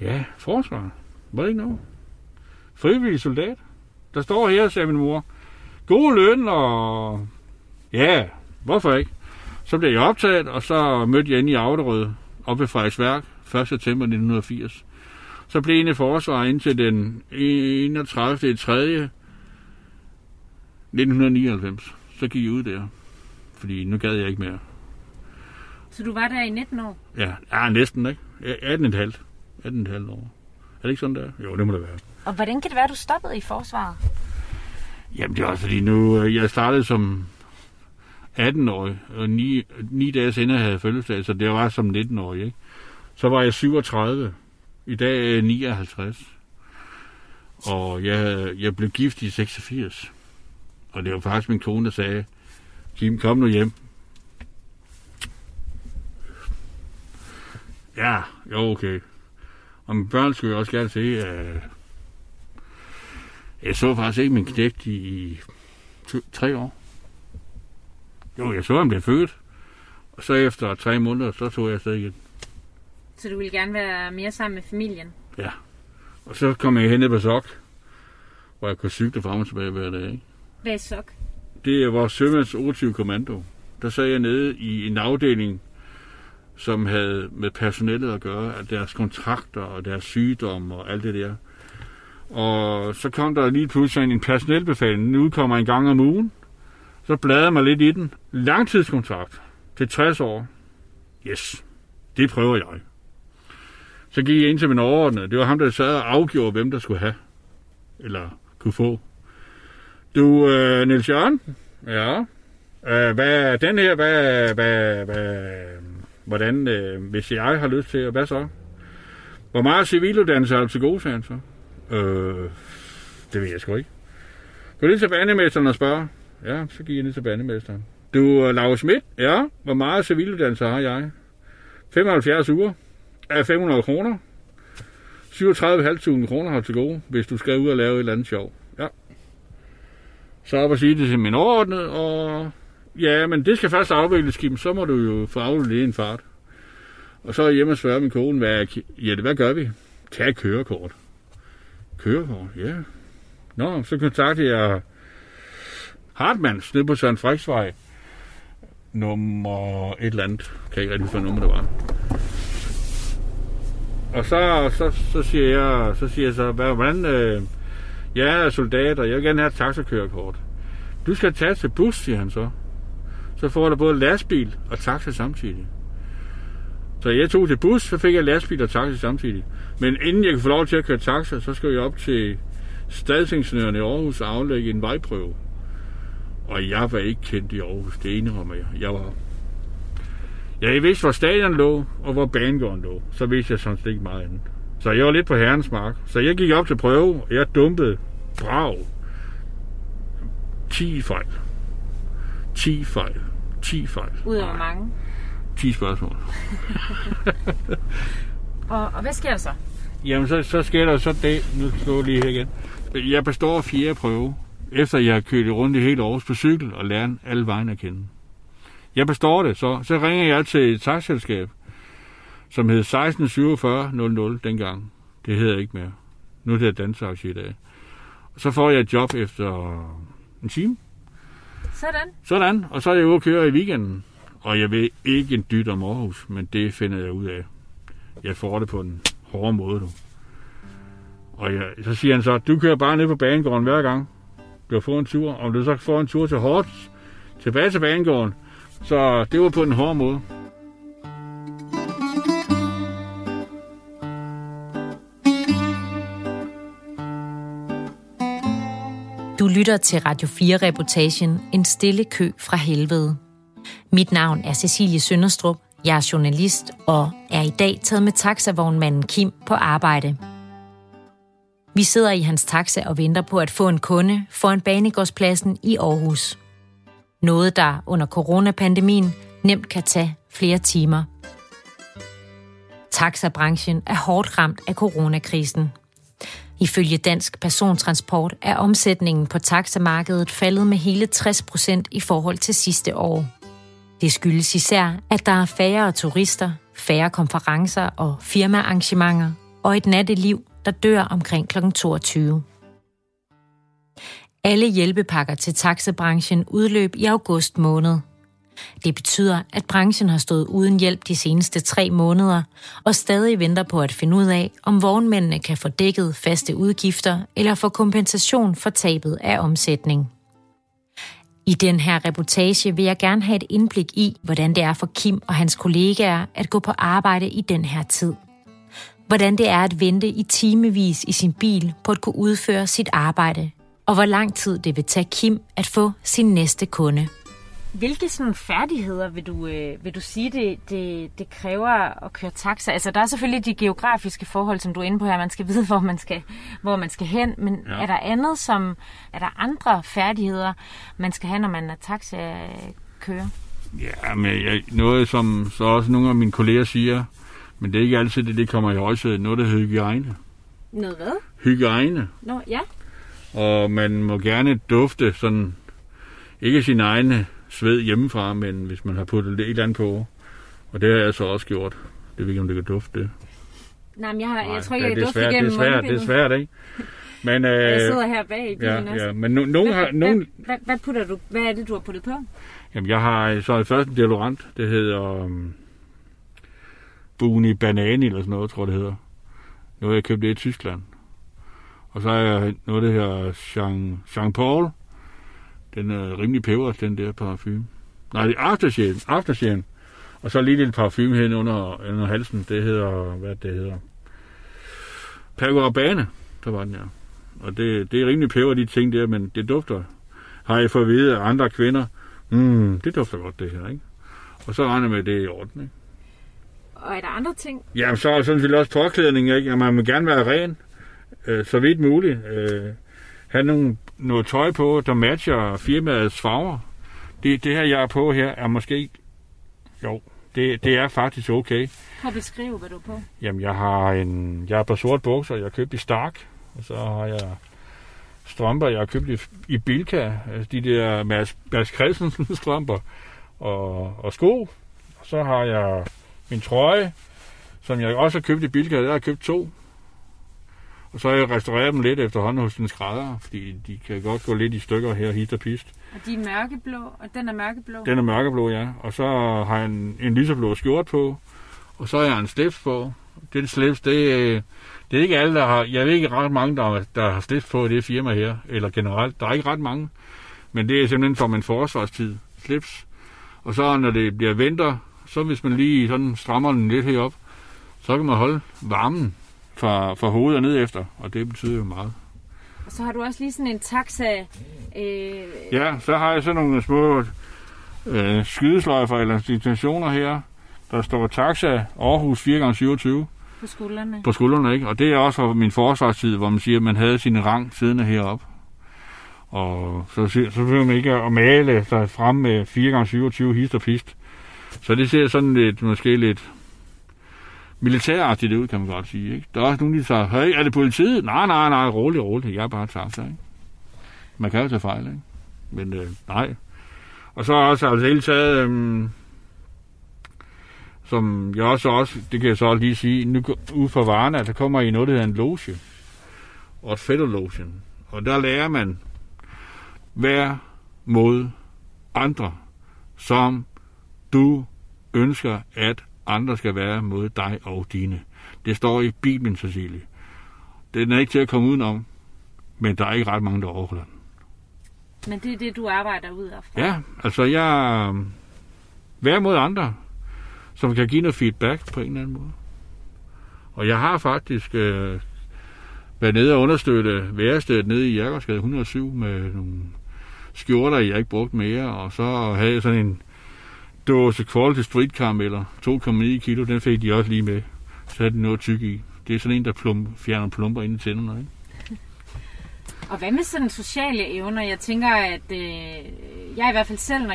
Ja, forsvaret. Var det ikke noget? Frivillig soldat. Der står her, sagde min mor. God løn og... Ja, hvorfor ikke? Så blev jeg optaget, og så mødte jeg inde i Auderød, oppe ved Frederiksværk, 1. september 1980. Så blev jeg i forsvaret indtil den 31.3.1999. Så gik jeg ud der, fordi nu gad jeg ikke mere. Så du var der i 19 år? Ja, næsten, ikke? 18,5. 18,5 år. Er det ikke sådan der? Jo, det må det være. Og hvordan kan det være, at du stoppede i forsvaret? Jamen det var fordi nu, jeg startede som 18-årig, og 9 dage senere havde jeg fødselsdag, så det var som 19-årig, ikke? Så var jeg 37, i dag 59, og jeg blev gift i 86, og det var faktisk min kone, der sagde, Kim, kom nu hjem. Ja, jo okay. Og mine børn skulle jeg også gerne se, at jeg så faktisk ikke min knægt i 3 år. Jo, jeg så ham blive født, Og så efter 3 måneder, så tog jeg afsted igen. Så du ville gerne være mere sammen med familien? Ja. Og så kom jeg hen på SOK, hvor jeg kunne cykle frem og tilbage hver dag. Ikke? Hvad er SOK? Det er vores Søvendts Orative Kommando. Der sad jeg nede i en afdeling, som havde med personellet at gøre, at deres kontrakter og deres sygdomme og alt det der. Og så kom der lige pludselig en personelbefaling. Nu kommer en gang om ugen. Så bladrede mig lidt i den. Langtidskontrakt til 60 år. Yes, det prøver jeg. Så gik jeg ind til min overordnede. Det var ham, der sad og afgjorde, hvem der skulle have. Eller kunne få. Du, Niels Jørgen? Ja. Hvad den her? Hvordan, hvis jeg har lyst til, og hvad så? Hvor meget civiluddannelse er du til gode, sagde han så? Det ved jeg sgu ikke. Gå lige til banemesteren og spørge. Ja, så gik jeg ned til banemesteren. Du, Laura Schmidt? Ja, hvor meget civiluddannelse har jeg? 75 uger. 500 kroner. 37.500 kroner har til gode, hvis du skal ud og lave et eller andet sjov. Ja. Så op og sige det til min overordnede, og... Ja, men det skal først afvikles, Kim. Så må du jo få afledt en fart. Og så er jeg hjemme og spørger min kone, hvad gør vi? Tag et kørekort. Kørekort, ja. Nå, så kontaktede jeg Hartmanns nede på Søren Frederiksvej. Nummer et eller andet. Kan ikke rigtig få nummer, der var. Og så siger jeg, hvordan... jeg er soldat, og jeg vil gerne have et taxakørekort. Du skal tage til bus, siger han så. Så får du både lastbil og taxa samtidig. Så jeg tog til bus, så fik jeg lastbil og taxa samtidig. Men inden jeg kunne få lov til at køre taxa, så skal jeg op til Statsingeniøren i Aarhus og aflægge en vejprøve. Og jeg var ikke kendt i Aarhus, det indrømmer jeg. Jeg vidste, hvor stadion lå, og hvor banegården lå. Så vidste jeg sådan set ikke meget andet. Så jeg var lidt på herrens mark. Så jeg gik op til prøve, og jeg dumpede brav. 10 fejl. Ud af mange? 10 spørgsmål. og hvad sker der så? Jamen, så sker der så det. Nu slår jeg lige her igen. Jeg består 4. prøve, efter jeg har kørt rundt i hele Aarhus på cykel og lærer alle vejen at kende. Jeg består det, så ringer jeg til et taxiselskab, som hed 164700 dengang. Det hedder ikke mere. Nu hedder det Dansk Taxi i dag. Så får jeg et job efter... en time. Sådan. Og så er jeg ude at køre i weekenden. Og jeg ved ikke en dyt om Aarhus, men det finder jeg ud af. Jeg får det på den hårde måde, du. Og så siger han så, du kører bare ned på banegården hver gang. Du får en tur. Om du så får en tur til Horts, tilbage til banegården. Så det var på den hårde måde. Du lytter til Radio 4-reportagen En stille kø fra helvede. Mit navn er Cecilie Sønderstrup, jeg er journalist og er i dag taget med taxavognmanden Kim på arbejde. Vi sidder i hans taxa og venter på at få en kunde foran Banegårdspladsen i Aarhus. Noget, der under coronapandemien nemt kan tage flere timer. Taxabranchen er hårdt ramt af coronakrisen. Ifølge Dansk Persontransport er omsætningen på taxamarkedet faldet med hele 60% i forhold til sidste år. Det skyldes især, at der er færre turister, færre konferencer og firmaarrangementer og et natteliv, der dør omkring kl. 22. Alle hjælpepakker til taxabranchen udløb i august måned. Det betyder, at branchen har stået uden hjælp de seneste 3 måneder og stadig venter på at finde ud af, om vognmændene kan få dækket faste udgifter eller få kompensation for tabet af omsætning. I den her reportage vil jeg gerne have et indblik i, hvordan det er for Kim og hans kollegaer at gå på arbejde i den her tid. Hvordan det er at vente i timevis i sin bil på at kunne udføre sit arbejde, og hvor lang tid det vil tage Kim at få sin næste kunde. Hvilke sådan færdigheder vil du sige, det kræver at køre taxa? Altså, der er selvfølgelig de geografiske forhold, som du er inde på her. Man skal vide, hvor man skal hen. Men ja. Er der andre færdigheder, man skal have, når man er taxakører? Ja, men noget, som så også nogle af mine kolleger siger, men det er ikke altid det kommer i højsædet. Noget, der hedder hygiejne. Noget hvad? Hygiejne. Nå, ja. Og man må gerne dufte sådan... Ikke sine egne sved hjemmefra, men hvis man har puttet et eller andet på. Og det har jeg så også gjort. Det ved ikke, om det kan dufte det. Nej, men jeg tror ikke, jeg kan dufte det igennem mundbindet. Det er svært, ikke? Men, jeg sidder her bag i bilen også. Ja, men hvad putter du? Hvad er det, du har puttet på? Jamen, jeg har så først en deodorant. Det hedder Buni Banani eller sådan noget, tror jeg, det hedder. Nu har jeg købt det i Tyskland. Og så har jeg noget, der hedder Jean Paul. Den er rimelig peberet, den der parfume. Nej, det er aftershave. Og så lige lidt parfume hen under halsen. Det hedder, Pergurabane, der var den her. Og det er rimelig peberet, de ting der, men det dufter. Har jeg fået at vide af andre kvinder, det dufter godt det her, ikke? Og så regner med, det i orden, ikke? Og er der andre ting? Jamen, så er sådan selvfølgelig også påklædning, ikke? Jamen, man vil gerne være ren, så vidt muligt. Have noget tøj på, der matcher firmaets farver. Det her, jeg er på her, er måske... Jo, det er faktisk okay. Prøv at beskrive, hvad du er på. Jamen, jeg har på sort bukser, jeg har købt i Stark, og så har jeg strømper, jeg har købt i Bilka, altså de der Mads Christensen strømper, og sko. Og så har jeg min trøje, som jeg også har købt i Bilka, der har jeg købt 2. Og så har jeg restaureret dem lidt efterhånden hos den skrædder, fordi de kan godt gå lidt i stykker her, hist og pist. Og de er mørkeblå, og den er mørkeblå? Den er mørkeblå, ja. Og så har jeg en lyseblå skjort på, og så har jeg en slips på. Den slips, det er ikke alle, der har... Jeg ved ikke ret mange, der har slips på i det firma her, eller generelt. Der er ikke ret mange, men det er simpelthen for min forsvarstid, slips. Og så når det bliver vinter, så hvis man lige sådan strammer den lidt herop, så kan man holde varmen fra hovedet og ned efter, og det betyder jo meget. Og så har du også lige sådan en taxa... Ja, så har jeg sådan nogle små skydesløjfer eller distinktioner her. Der står taxa Aarhus 4x27. På skuldrene. På skuldrene, ikke? Og det er også fra min forsvarstid, hvor man siger, at man havde sin rang siddende heroppe. Og så behøver man ikke at male sig frem med 4x27 hist og pist. Så det ser sådan lidt, måske lidt... militæragtigt ud, kan man godt sige, ikke? Der er også nogen, der siger, hey, er det politiet? Nej, rolig, jeg er bare taxa, ikke? Man kan jo tage fejl, ikke? Men nej. Og så også altså hele taget, som jeg også, det kan jeg så lige sige, nu ude for Varna, der kommer I noget, der hedder en loge, og et fætterlogen. Og der lærer man, vær mod andre, som du ønsker at andre skal være mod dig og dine. Det står i Bibelen, Cecilie. Den er ikke til at komme udenom, men der er ikke ret mange, der overholder den. Men det er det, du arbejder ud af fra? Ja, altså jeg... Vær mod andre, som kan give noget feedback på en eller anden måde. Og jeg har faktisk været nede og understøtte værestedet nede i Jørgensgade 107 med nogle skjorter, jeg ikke brugte mere, og så havde jeg sådan en dåse quality streetcarameller, 2,9 kilo, den fik de også lige med. Så havde de noget tyk i. Det er sådan en, der fjerner plumper ind i tænderne, ikke? Og hvad med sådan sociale evner? Jeg tænker, at jeg i hvert fald selv, når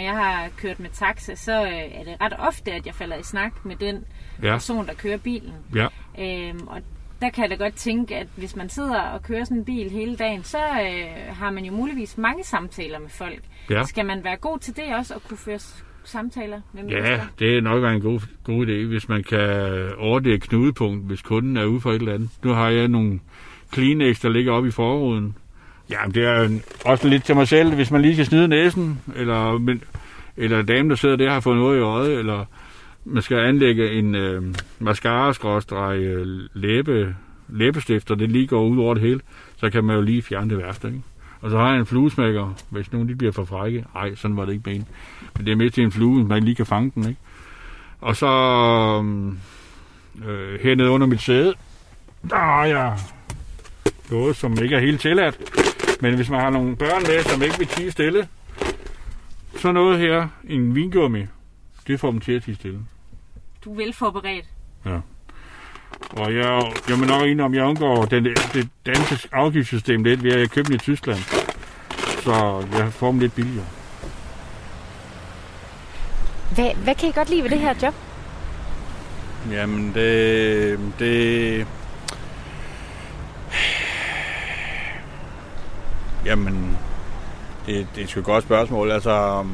jeg har kørt med taxa, så er det ret ofte, at jeg falder i snak med den person, der kører bilen. Ja. Og der kan jeg da godt tænke, at hvis man sidder og kører sådan en bil hele dagen, så har man jo muligvis mange samtaler med folk. Ja. Skal man være god til det også, at kunne føre samtaler med mennesker? Ja, det er nok en god idé, hvis man kan ordne et knudepunkt, hvis kunden er ude for et eller andet. Nu har jeg nogle Kleenex, der ligger oppe i forruden. Jamen, det er også lidt til mig selv, hvis man lige skal snyde næsen, eller damen, der sidder der, har fået noget i øjet, eller man skal anlægge en mascara-læbestift, og det lige går ud over det hele, så kan man jo lige fjerne det værste, ikke? Og så har jeg en fluesmækker, hvis nogen lige bliver for frække. Ej, sådan var det ikke meningen. Men det er mest til en flue, man lige kan fange den, ikke? Og så hernede under mit sæde, der har jeg noget, som ikke er helt tilladt. Men hvis man har nogle børn med, som ikke vil tige stille, så noget her, en vingummi, det får dem til at tige stille. Du er velforberedt. Ja. Og jeg må nok indrømme, om jeg undgår det danske afgiftssystem lidt ved at købe den i Tyskland. Så jeg får dem lidt billigere. Hvad kan I godt lide ved det her job? Jamen, Det er sgu et godt spørgsmål, altså...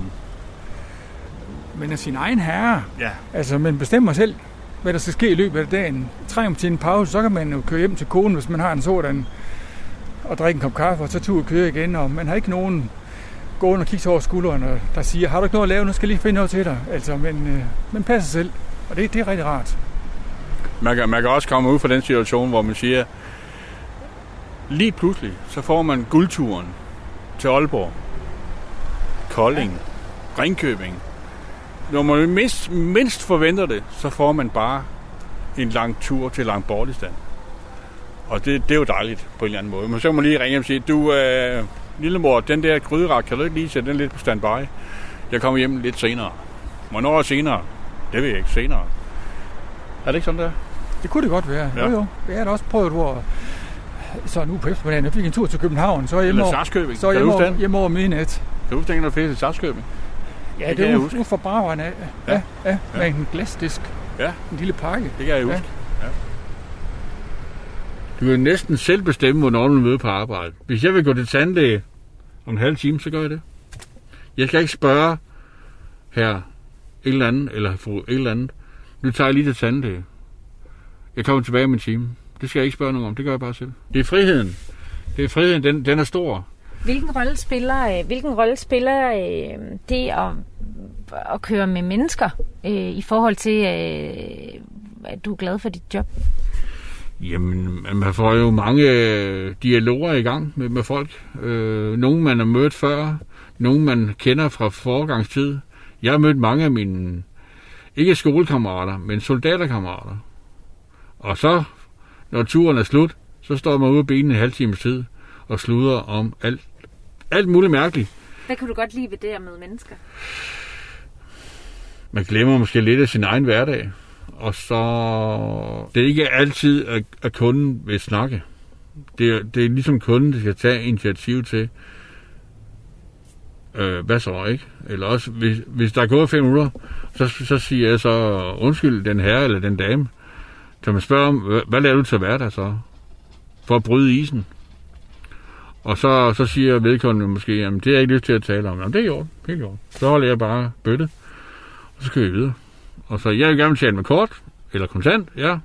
Men er sin egen herre. Ja. Altså, man bestemmer selv, hvad der skal ske i løbet af dagen. 3 til en pause, så kan man jo køre hjem til konen, hvis man har en sådan, og drikke en kop kaffe, og så tur og køre igen, og man har ikke nogen gående og kigge over skulderen, og der siger, har du ikke noget at lave, nu skal jeg lige finde noget til dig. Altså, man passer selv, og det er rigtig rart. Man kan også komme ud fra den situation, hvor man siger, lige pludselig, så får man guldturen til Aalborg, Kolding, ja. Ringkøbing. Når man mindst forventer det, så får man bare en lang tur til Langtbortistan. Og det er jo dejligt på en eller anden måde. Men så kan man lige ringe og sige, du lillemor, den der gryderak, kan du ikke lige sætte den lidt på standby? Jeg kommer hjem lidt senere. Hvornår senere? Det ved jeg ikke. Senere. Er det ikke sådan der? Det kunne det godt være. Ja. Jo. Jeg har da også prøvet, hvor så en uge på eftermiddagen, jeg fik en tur til København, så hjem over midnat. Kan du huske den, når du fik til Sarskøbing? Ja, det er jo for braveren af. Ja. Med en glasdisk. Ja. En lille pakke. Det kan jeg huske. Ja. Du kan næsten selv bestemme, hvornår du møder på arbejde. Hvis jeg vil gå til tandlæge om en halv time, så gør jeg det. Jeg skal ikke spørge her et eller andet, eller fru et eller andet. Nu tager jeg lige til tandlæge. Jeg kommer tilbage om en time. Det skal jeg ikke spørge nogen om. Det gør jeg bare selv. Det er friheden. Den er stor. Hvilken rolle spiller det at køre med mennesker i forhold til, at du er glad for dit job? Jamen, man får jo mange dialoger i gang med folk. Nogle, man har mødt før. Nogle, man kender fra forgangstid. Jeg har mødt mange af mine, ikke skolekammerater, men soldaterkammerater. Og så, når turen er slut, så står man ude af benene en halv times tid og sluder om alt muligt mærkeligt. Hvad kan du godt lide ved det at møde mennesker? Man glemmer måske lidt af sin egen hverdag. Og så... Det er ikke altid, at kunden vil snakke. Det er ligesom kunden, der skal tage initiativ til. Hvad så, ikke? Eller også, hvis der er gået 5 minutter, så siger jeg så, undskyld, den herre eller den dame. Så man spørger om, hvad laver du til hverdag så? For at bryde isen. Og så siger vedkommende måske, jamen det er jeg ikke lyst til at tale om. Jamen det er i orden, helt i orden. Så holder jeg bare bøtte, og så kører jeg videre. Og så, jeg vil gerne tale med kort, eller kontant, ja.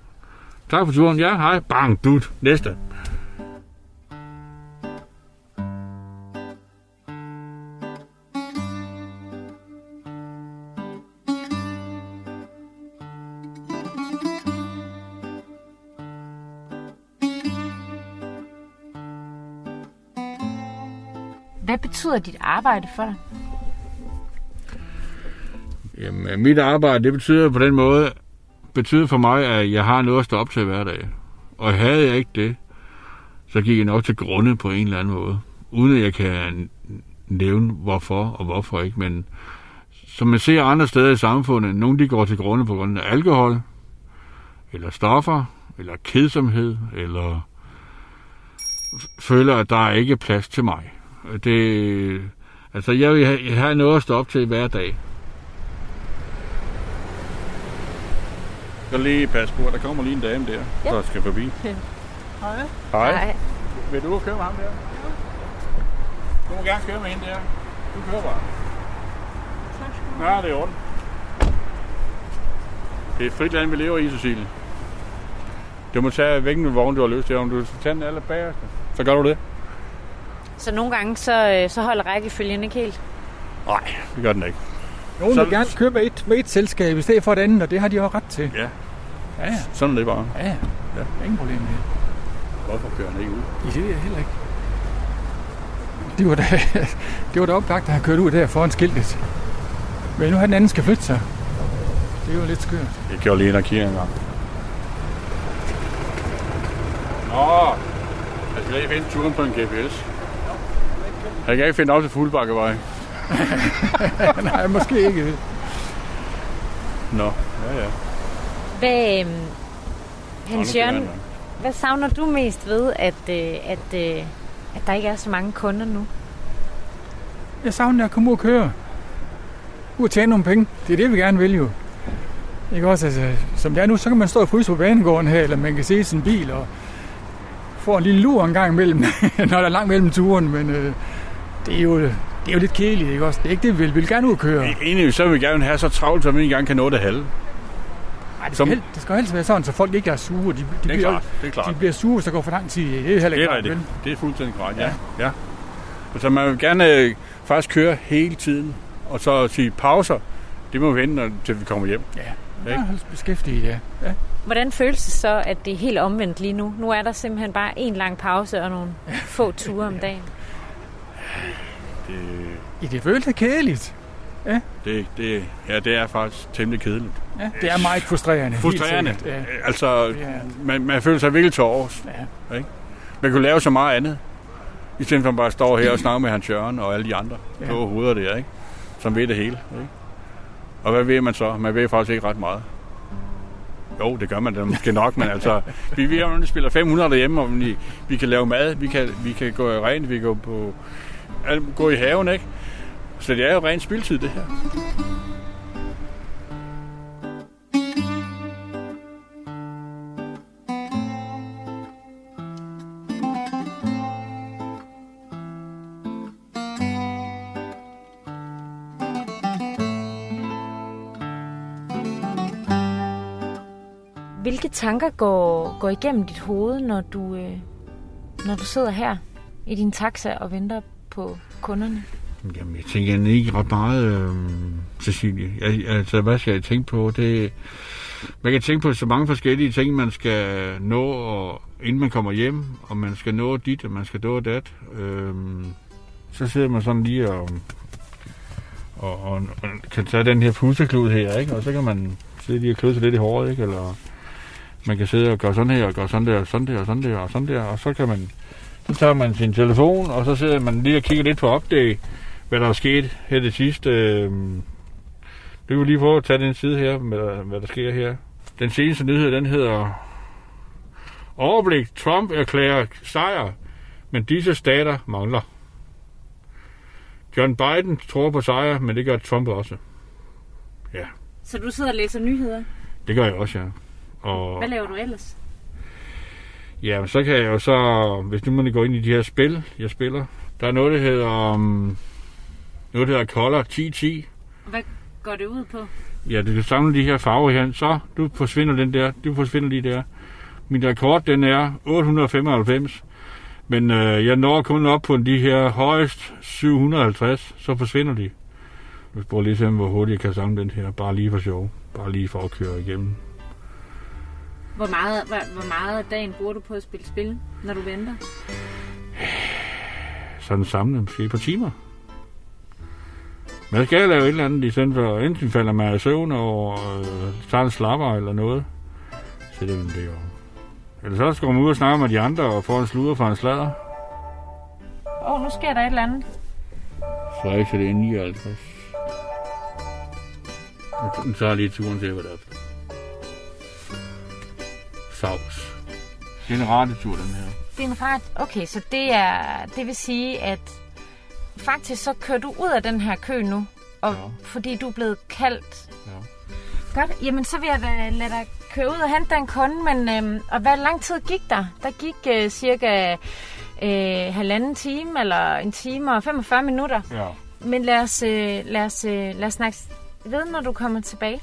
Tak for turen, ja, hej, bang, dut, næste. Hvad betyder dit arbejde for dig? Jamen, mit arbejde, det betyder på den måde, betyder for mig, at jeg har noget at stå op til hver dag. Og havde jeg ikke det, så gik jeg nok til grunde på en eller anden måde. Uden at jeg kan nævne hvorfor og hvorfor ikke. Men som man ser andre steder i samfundet, nogle de går til grunde på grund af alkohol, eller stoffer, eller kedsomhed, eller føler, at der ikke er plads til mig. Det, altså, jeg vil have noget at stå op til hver dag. Jeg kan lige passe på, der kommer lige en dame der, ja, der skal forbi. Ja. Hej. Vil du køre med ham der? Ja. Du må gerne køre med hende der. Du kører bare. Tak skal du have. Nej, det er ordentligt. Det er et frit land, vi lever i, Cecilie. Du må tage hvilken vogn, du har lyst til. Om du tager den aller bagerste, så gør du det. Så nogle gange, så holder rækkefølgen ikke helt? Nej, det gør den ikke. Nogen vil gerne købe med et selskab i stedet for et andet, og det har de også ret til. Ja. Sådan er det bare. Ja, ingen problem med det. Hvorfor kører han ikke ud? Det ved jeg heller ikke. Det var da oplagt, at han kørte ud der foran skiltet. Men nu har den anden skal flytte sig. Det er jo lidt skørt. Jeg kører lige ind og kigger en gang. Nå, jeg skal lige finde turen på en GPS. Jeg kan ikke finde op til Fuglbakkevej. Nej, måske ikke. Nå, ja. Hans Jørgen, hvad savner du mest ved, at der ikke er så mange kunder nu? Jeg savner at komme ud og køre. Ud og tjene nogle penge. Det er det, vi gerne vil jo. Ikke også? Altså, som det er nu, så kan man stå og fryse på banegården her, eller man kan se sin bil og få en lille lur en gang imellem, når der er langt mellem turen, men det er jo... Det er jo lidt kedeligt, ikke også? Det er ikke det, vi vil gerne ud og køre. Egentlig så vil vi gerne have så travlt, som vi ikke engang kan nå det halve. Nej, det skal jo helst være sådan, så folk ikke er sure. De bliver sure, så går for lang tid. Det er heller ikke rigtigt. Det er fuldstændig korrekt, ja. Så man vil gerne faktisk køre hele tiden, og så sige pauser. Det må vi vente, til vi kommer hjem. Ja, vi er helst beskæftiget, ja. Hvordan føles det så, at det er helt omvendt lige nu? Nu er der simpelthen bare en lang pause og nogle få ture om dagen. Det føles kedeligt. Ja. Det er faktisk temmelig kedeligt. Ja, det er meget frustrerende. Ja. Altså, man føler sig virkelig til Aarhus. Ja. Man kunne lave så meget andet, i stedet for at man bare står her og snakker med Hans Jørgen og alle de andre kloge hoveder der, ikke? Som ved det hele. Ikke? Og hvad ved man så? Man ved faktisk ikke ret meget. Jo, det gør man da måske nok, men altså, vi spiller 500 derhjemme, og vi kan lave mad, vi kan gå rent, vi kan gå i haven, ikke? Så det er jo ren spildtid, det her. Hvilke tanker går igennem dit hoved, når du sidder her i din taxa og venter på kunderne? Jamen, jeg tænker ikke ret meget, Cecilie. Hvad skal jeg tænke på? Man kan tænke på så mange forskellige ting, man skal nå, og inden man kommer hjem, og man skal nå dit, og man skal nå dat. Så sidder man sådan lige og kan tage den her pusteklud her, ikke? Og så kan man sidde lige og kløde sig lidt i håret, ikke? Eller man kan sidde og gøre sådan her, og gøre sådan der, og sådan der, og sådan der, og sådan der, og så kan man... Så tager man sin telefon, og så sidder man lige og kigger lidt på update, hvad der er sket her det sidste. Du kan lige få at tage den side her, hvad der sker her. Den seneste nyhed, den hedder Overblik. Trump erklærer sejr, men disse stater mangler. John Biden tror på sejr, men det gør Trump også. Ja. Så du sidder og læser nyheder? Det gør jeg også, ja. Og hvad laver du ellers? Ja, så kan jeg jo så, hvis nu man går ind i de her spil, jeg spiller, der er noget, der hedder, Color 1010. Hvad går det ud på? Ja, du kan samle de her farver her, så du forsvinder den der, du forsvinder lige der. Min rekord, den er 895, men jeg når kun op på de her højst 750, så forsvinder de. Nu spørger lige simpelthen, hvor hurtigt jeg kan samle den her, bare lige for sjov, bare lige for at køre igennem. Hvor meget af dagen bruger du på at spille spil, når du venter? Sådan samlet måske på timer. Man skal lave et eller andet, i stedet for enten falder man i søvn og tager en slapper eller noget. Så det er det jo. Eller så skal man ud og snakke med de andre og få en sludder fra en sladder. Nu sker der et eller andet. Så er det 59. Nu tager jeg lige turen til, hvad der er. Sovs. Det er en radiotur, den her. Det er en radiotur. Okay, så det vil sige, at faktisk så kører du ud af den her kø nu, og fordi du er blevet kaldt. Ja. Godt. Jamen, så vil jeg da lade dig køre ud og hente den kunde, men og hvad lang tid gik der? Der gik cirka halvanden time, eller en time og 45 minutter. Ja. Men lad os snakke ved, når du kommer tilbage.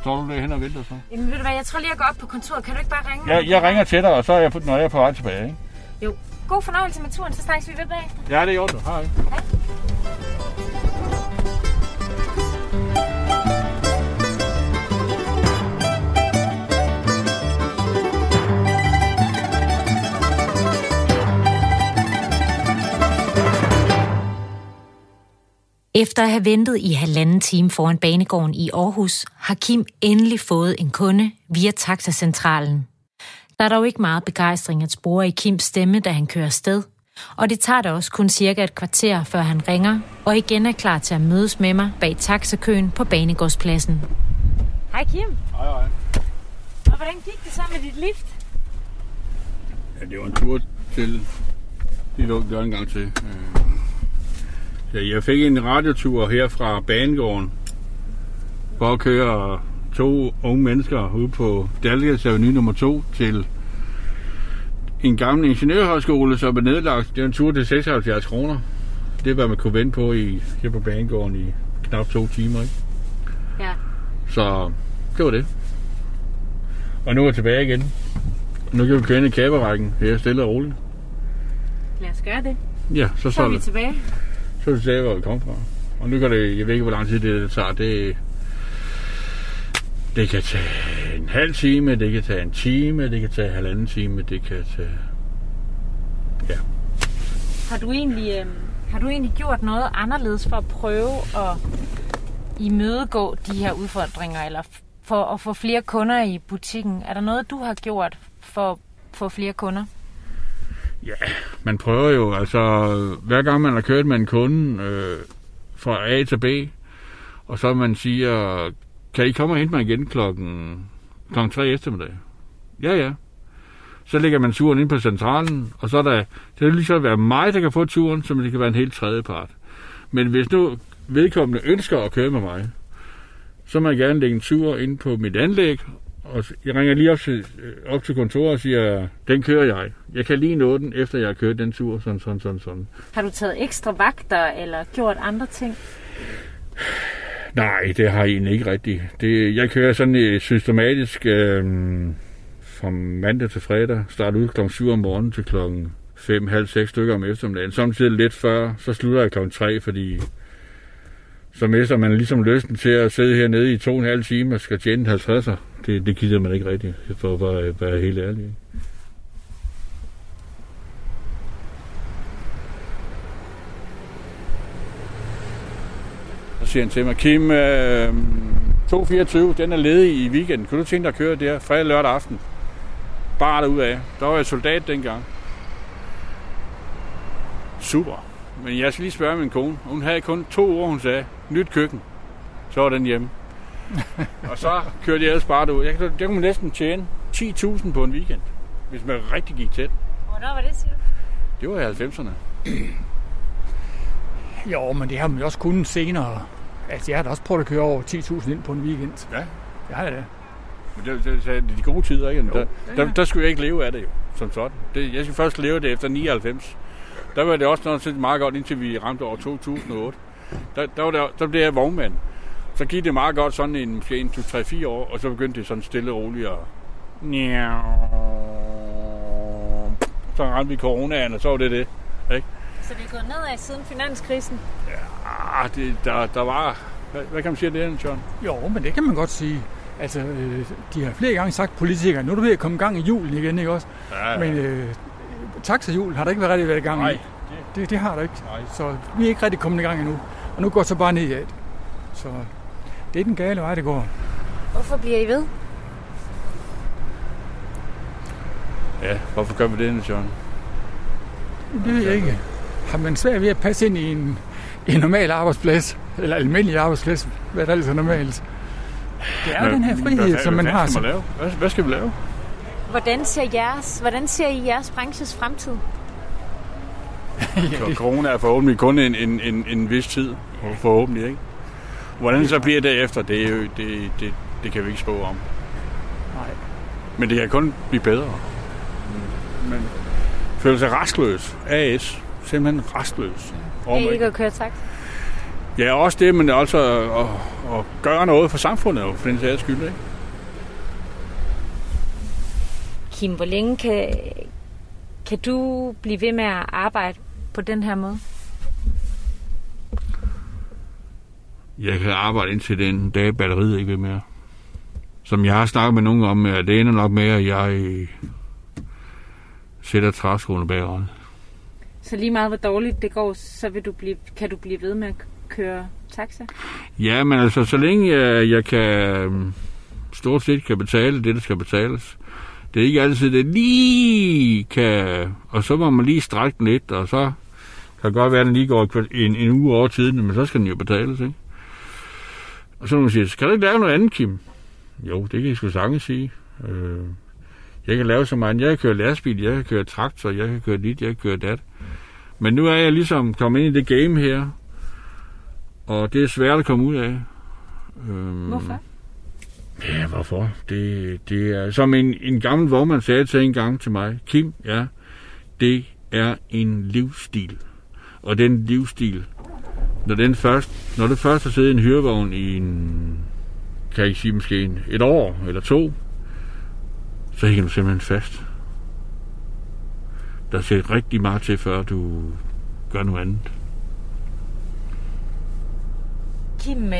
Står du derhen og venter så? Jamen ved du hvad, jeg tror lige at gå op på kontoret. Kan du ikke bare ringe? Jeg ringer til dig, og så er jeg på vej tilbage, ikke? Jo. God fornøjelse med turen, så snakkes vi ved bagefter. Ja, det er i orden. Hej. Hej. Efter at have ventet i halvanden time foran banegården i Aarhus, har Kim endelig fået en kunde via taxacentralen. Der er dog ikke meget begejstring at spore i Kims stemme, da han kører afsted, og det tager da også kun cirka et kvarter, før han ringer, og igen er klar til at mødes med mig bag taxakøen på Banegårdspladsen. Hej Kim. Hej. Og hvordan gik det så med dit lift? Ja, det var en tur til... Det lå en gang til... Jeg fik en radiotur her fra Banegården for at køre to unge mennesker ude på Dalgas Avenue nummer 2 til en gammel ingeniørhøjskole, som er nedlagt. Det var en tur til 76 kroner. det er, hvad man kunne vente på her på banegården i knap 2 timer, ikke? Ja. Så det var det. Og nu er jeg tilbage igen. Nu kan vi køre ind i kaberækken her stille og roligt. Lad os gøre det. Ja, så er vi tilbage. Så er vi tilbage, hvor vi kom fra. Og nu kan det, jeg ved ikke, hvor lang tid det tager. Det kan tage en halv time, det kan tage en time, det kan tage 1,5 time, det kan tage... Ja. Har du egentlig gjort noget anderledes for at prøve at imødegå de her udfordringer, eller for at få flere kunder i butikken? Er der noget, du har gjort for at få flere kunder? Ja, man prøver jo. Altså, hver gang man har kørt med en kunde fra A til B, og så man siger, kan I komme og hente mig igen klokken 3 eftermiddag? Ja. Så lægger man turen ind på centralen, og så er der, det vil lige så være mig, der kan få turen, som det kan være en helt tredje part. Men hvis nu vedkommende ønsker at køre med mig, så må jeg gerne lægge en tur ind på mit anlæg, og jeg ringer lige op til kontoret og siger, den kører jeg. Jeg kan lige nå den, efter jeg har kørt den tur, sådan. Har du taget ekstra vagter, eller gjort andre ting? Nej, det har jeg egentlig ikke rigtigt. Jeg kører sådan systematisk... fra mandag til fredag, starter ud kl. 7 om morgenen til kl. 5-6 stykker om eftermiddagen. Samtidig lidt før, så slutter jeg kl. 3, fordi så mister man ligesom lysten til at sidde hernede i 2,5 timer og skal tjene 50'er. Det gider man ikke rigtigt, for at være helt ærlig. Så siger han til mig, Kim, 224, den er ledig i weekenden. Kan du tænke dig at køre der fredag lørdag aften? Bare derudaf. Der var jeg soldat dengang. Super. Men jeg skal lige spørge min kone. Hun havde kun 2 uger, hun sagde. Nyt køkken. Så var den hjemme. Og så kørte jeg ellers bare derud. Der kunne man næsten tjene 10.000 på en weekend. Hvis man rigtig gik tæt. Hvornår var det, siger du? Det var i 90'erne. Jo, men det har man jo også kunnet senere. Altså, jeg har da også prøvet at køre over 10.000 ind på en weekend. Ja. Jeg har det. Det er de gode tider, ikke? Der skulle jeg ikke leve af det jo, som sådan. Jeg skal først leve det efter 99. Der var det også noget meget godt, indtil vi ramte over 2008. Der blev jeg vognmand. Så gik det meget godt sådan måske 2-3-4 år, og så begyndte det sådan stille og roligt. Og... Så ramte vi coronaen, og så var det, ikke? Så det er gået nedad siden finanskrisen? Ja, der var... Hvad kan man sige det, John? Jo, men det kan man godt sige. Altså, de har flere gange sagt politikere, nu er du ved at komme i gang i julen igen, ikke også? Ja. Men taxajulen har der ikke været rigtig været i gang. Nej. Det har der ikke. Nej. Så vi er ikke rigtig kommet i gang endnu. Og nu går så bare ned ad. Så det er den gale vej, det går. Hvorfor bliver I ved? Ja, hvorfor gør vi det, John? Det ved jeg ikke. Har man svært ved at passe ind i en normal arbejdsplads, eller almindelig arbejdsplads, hvad der er altså normalt? Det er jo den her frihed, som man har. Hvad skal vi lave? Hvordan ser I jeres branches fremtid? Ja, corona er forhåbentlig kun en vis tid, forhåbentlig, ikke? Hvordan så bliver det efter, det kan vi ikke spå om. Nej. Men det kan kun blive bedre. Man føler sig rastløs. AS. Simpelthen rastløs. Det er ikke at køre taxa. Ja, også det, men altså at gøre noget for samfundet, for den sags skyld, ikke? Kim, hvor længe kan du blive ved med at arbejde på den her måde? Jeg kan arbejde indtil den dag, batteriet ikke vil mere. Som jeg har snakket med nogen om, det ender nok med, at jeg sætter træskoene bag røven. Så lige meget, hvor dårligt det går, så kan du blive ved med at køre taxa? Ja, men altså, så længe jeg kan stort set kan betale det, der skal betales. Det er ikke altid, det lige kan... Og så må man lige strække den lidt, og så kan det godt være, at den lige går en uge over tiden, men så skal den jo betales, ikke? Og så må man sige, kan du ikke lave noget andet, Kim? Jo, det kan jeg sgu sagtens sige. Jeg kan lave så meget. Jeg kan køre lastbil, jeg kan køre traktor, jeg kan køre dit, jeg kan køre dat. Men nu er jeg ligesom kommet ind i det game her, og det er svært at komme ud af. Hvorfor? Ja, hvorfor? Det er, som en gammel vognmand sagde en gang til mig, Kim, det er en livsstil. og den livsstil, når det først har siddet i en hyrevogn i en, kan jeg ikke sige, måske et år eller to, så hænger du simpelthen fast. Der ser rigtig meget til, før du gør noget andet. Kim,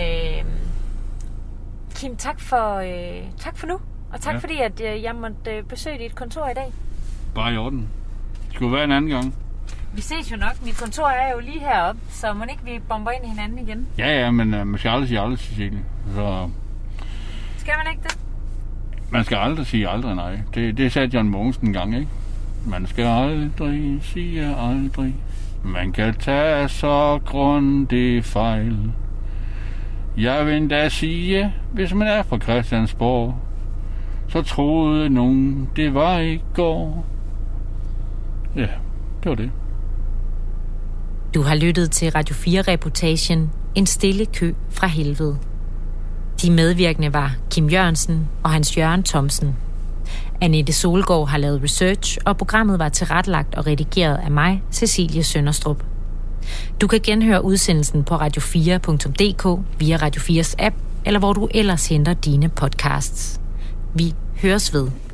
tak for nu. Og tak fordi, at jeg måtte besøge dit kontor i dag. Bare i orden. Det skulle være en anden gang. Vi ses jo nok. Mit kontor er jo lige heroppe, så må ikke vi bomber ind i hinanden igen. Ja, men man skal aldrig sige aldrig, Cecilie. Så... Skal man ikke det? Man skal aldrig sige aldrig, nej. Det sagde John Mogensen en gang, ikke? Man skal aldrig sige aldrig. Man kan tage så grundig fejl. Jeg vil endda sige, hvis man er fra Christiansborg, så troede nogen, det var i går. Ja, det var det. Du har lyttet til Radio 4-reportagen En stille kø fra helvede. De medvirkende var Kim Jørgensen og Hans Jørgen Thomsen. Anette Solgaard har lavet research, og programmet var tilrettelagt og redigeret af mig, Cecilie Sønderstrup. Du kan genhøre udsendelsen på radio4.dk via Radio 4's app, eller hvor du ellers henter dine podcasts. Vi høres ved.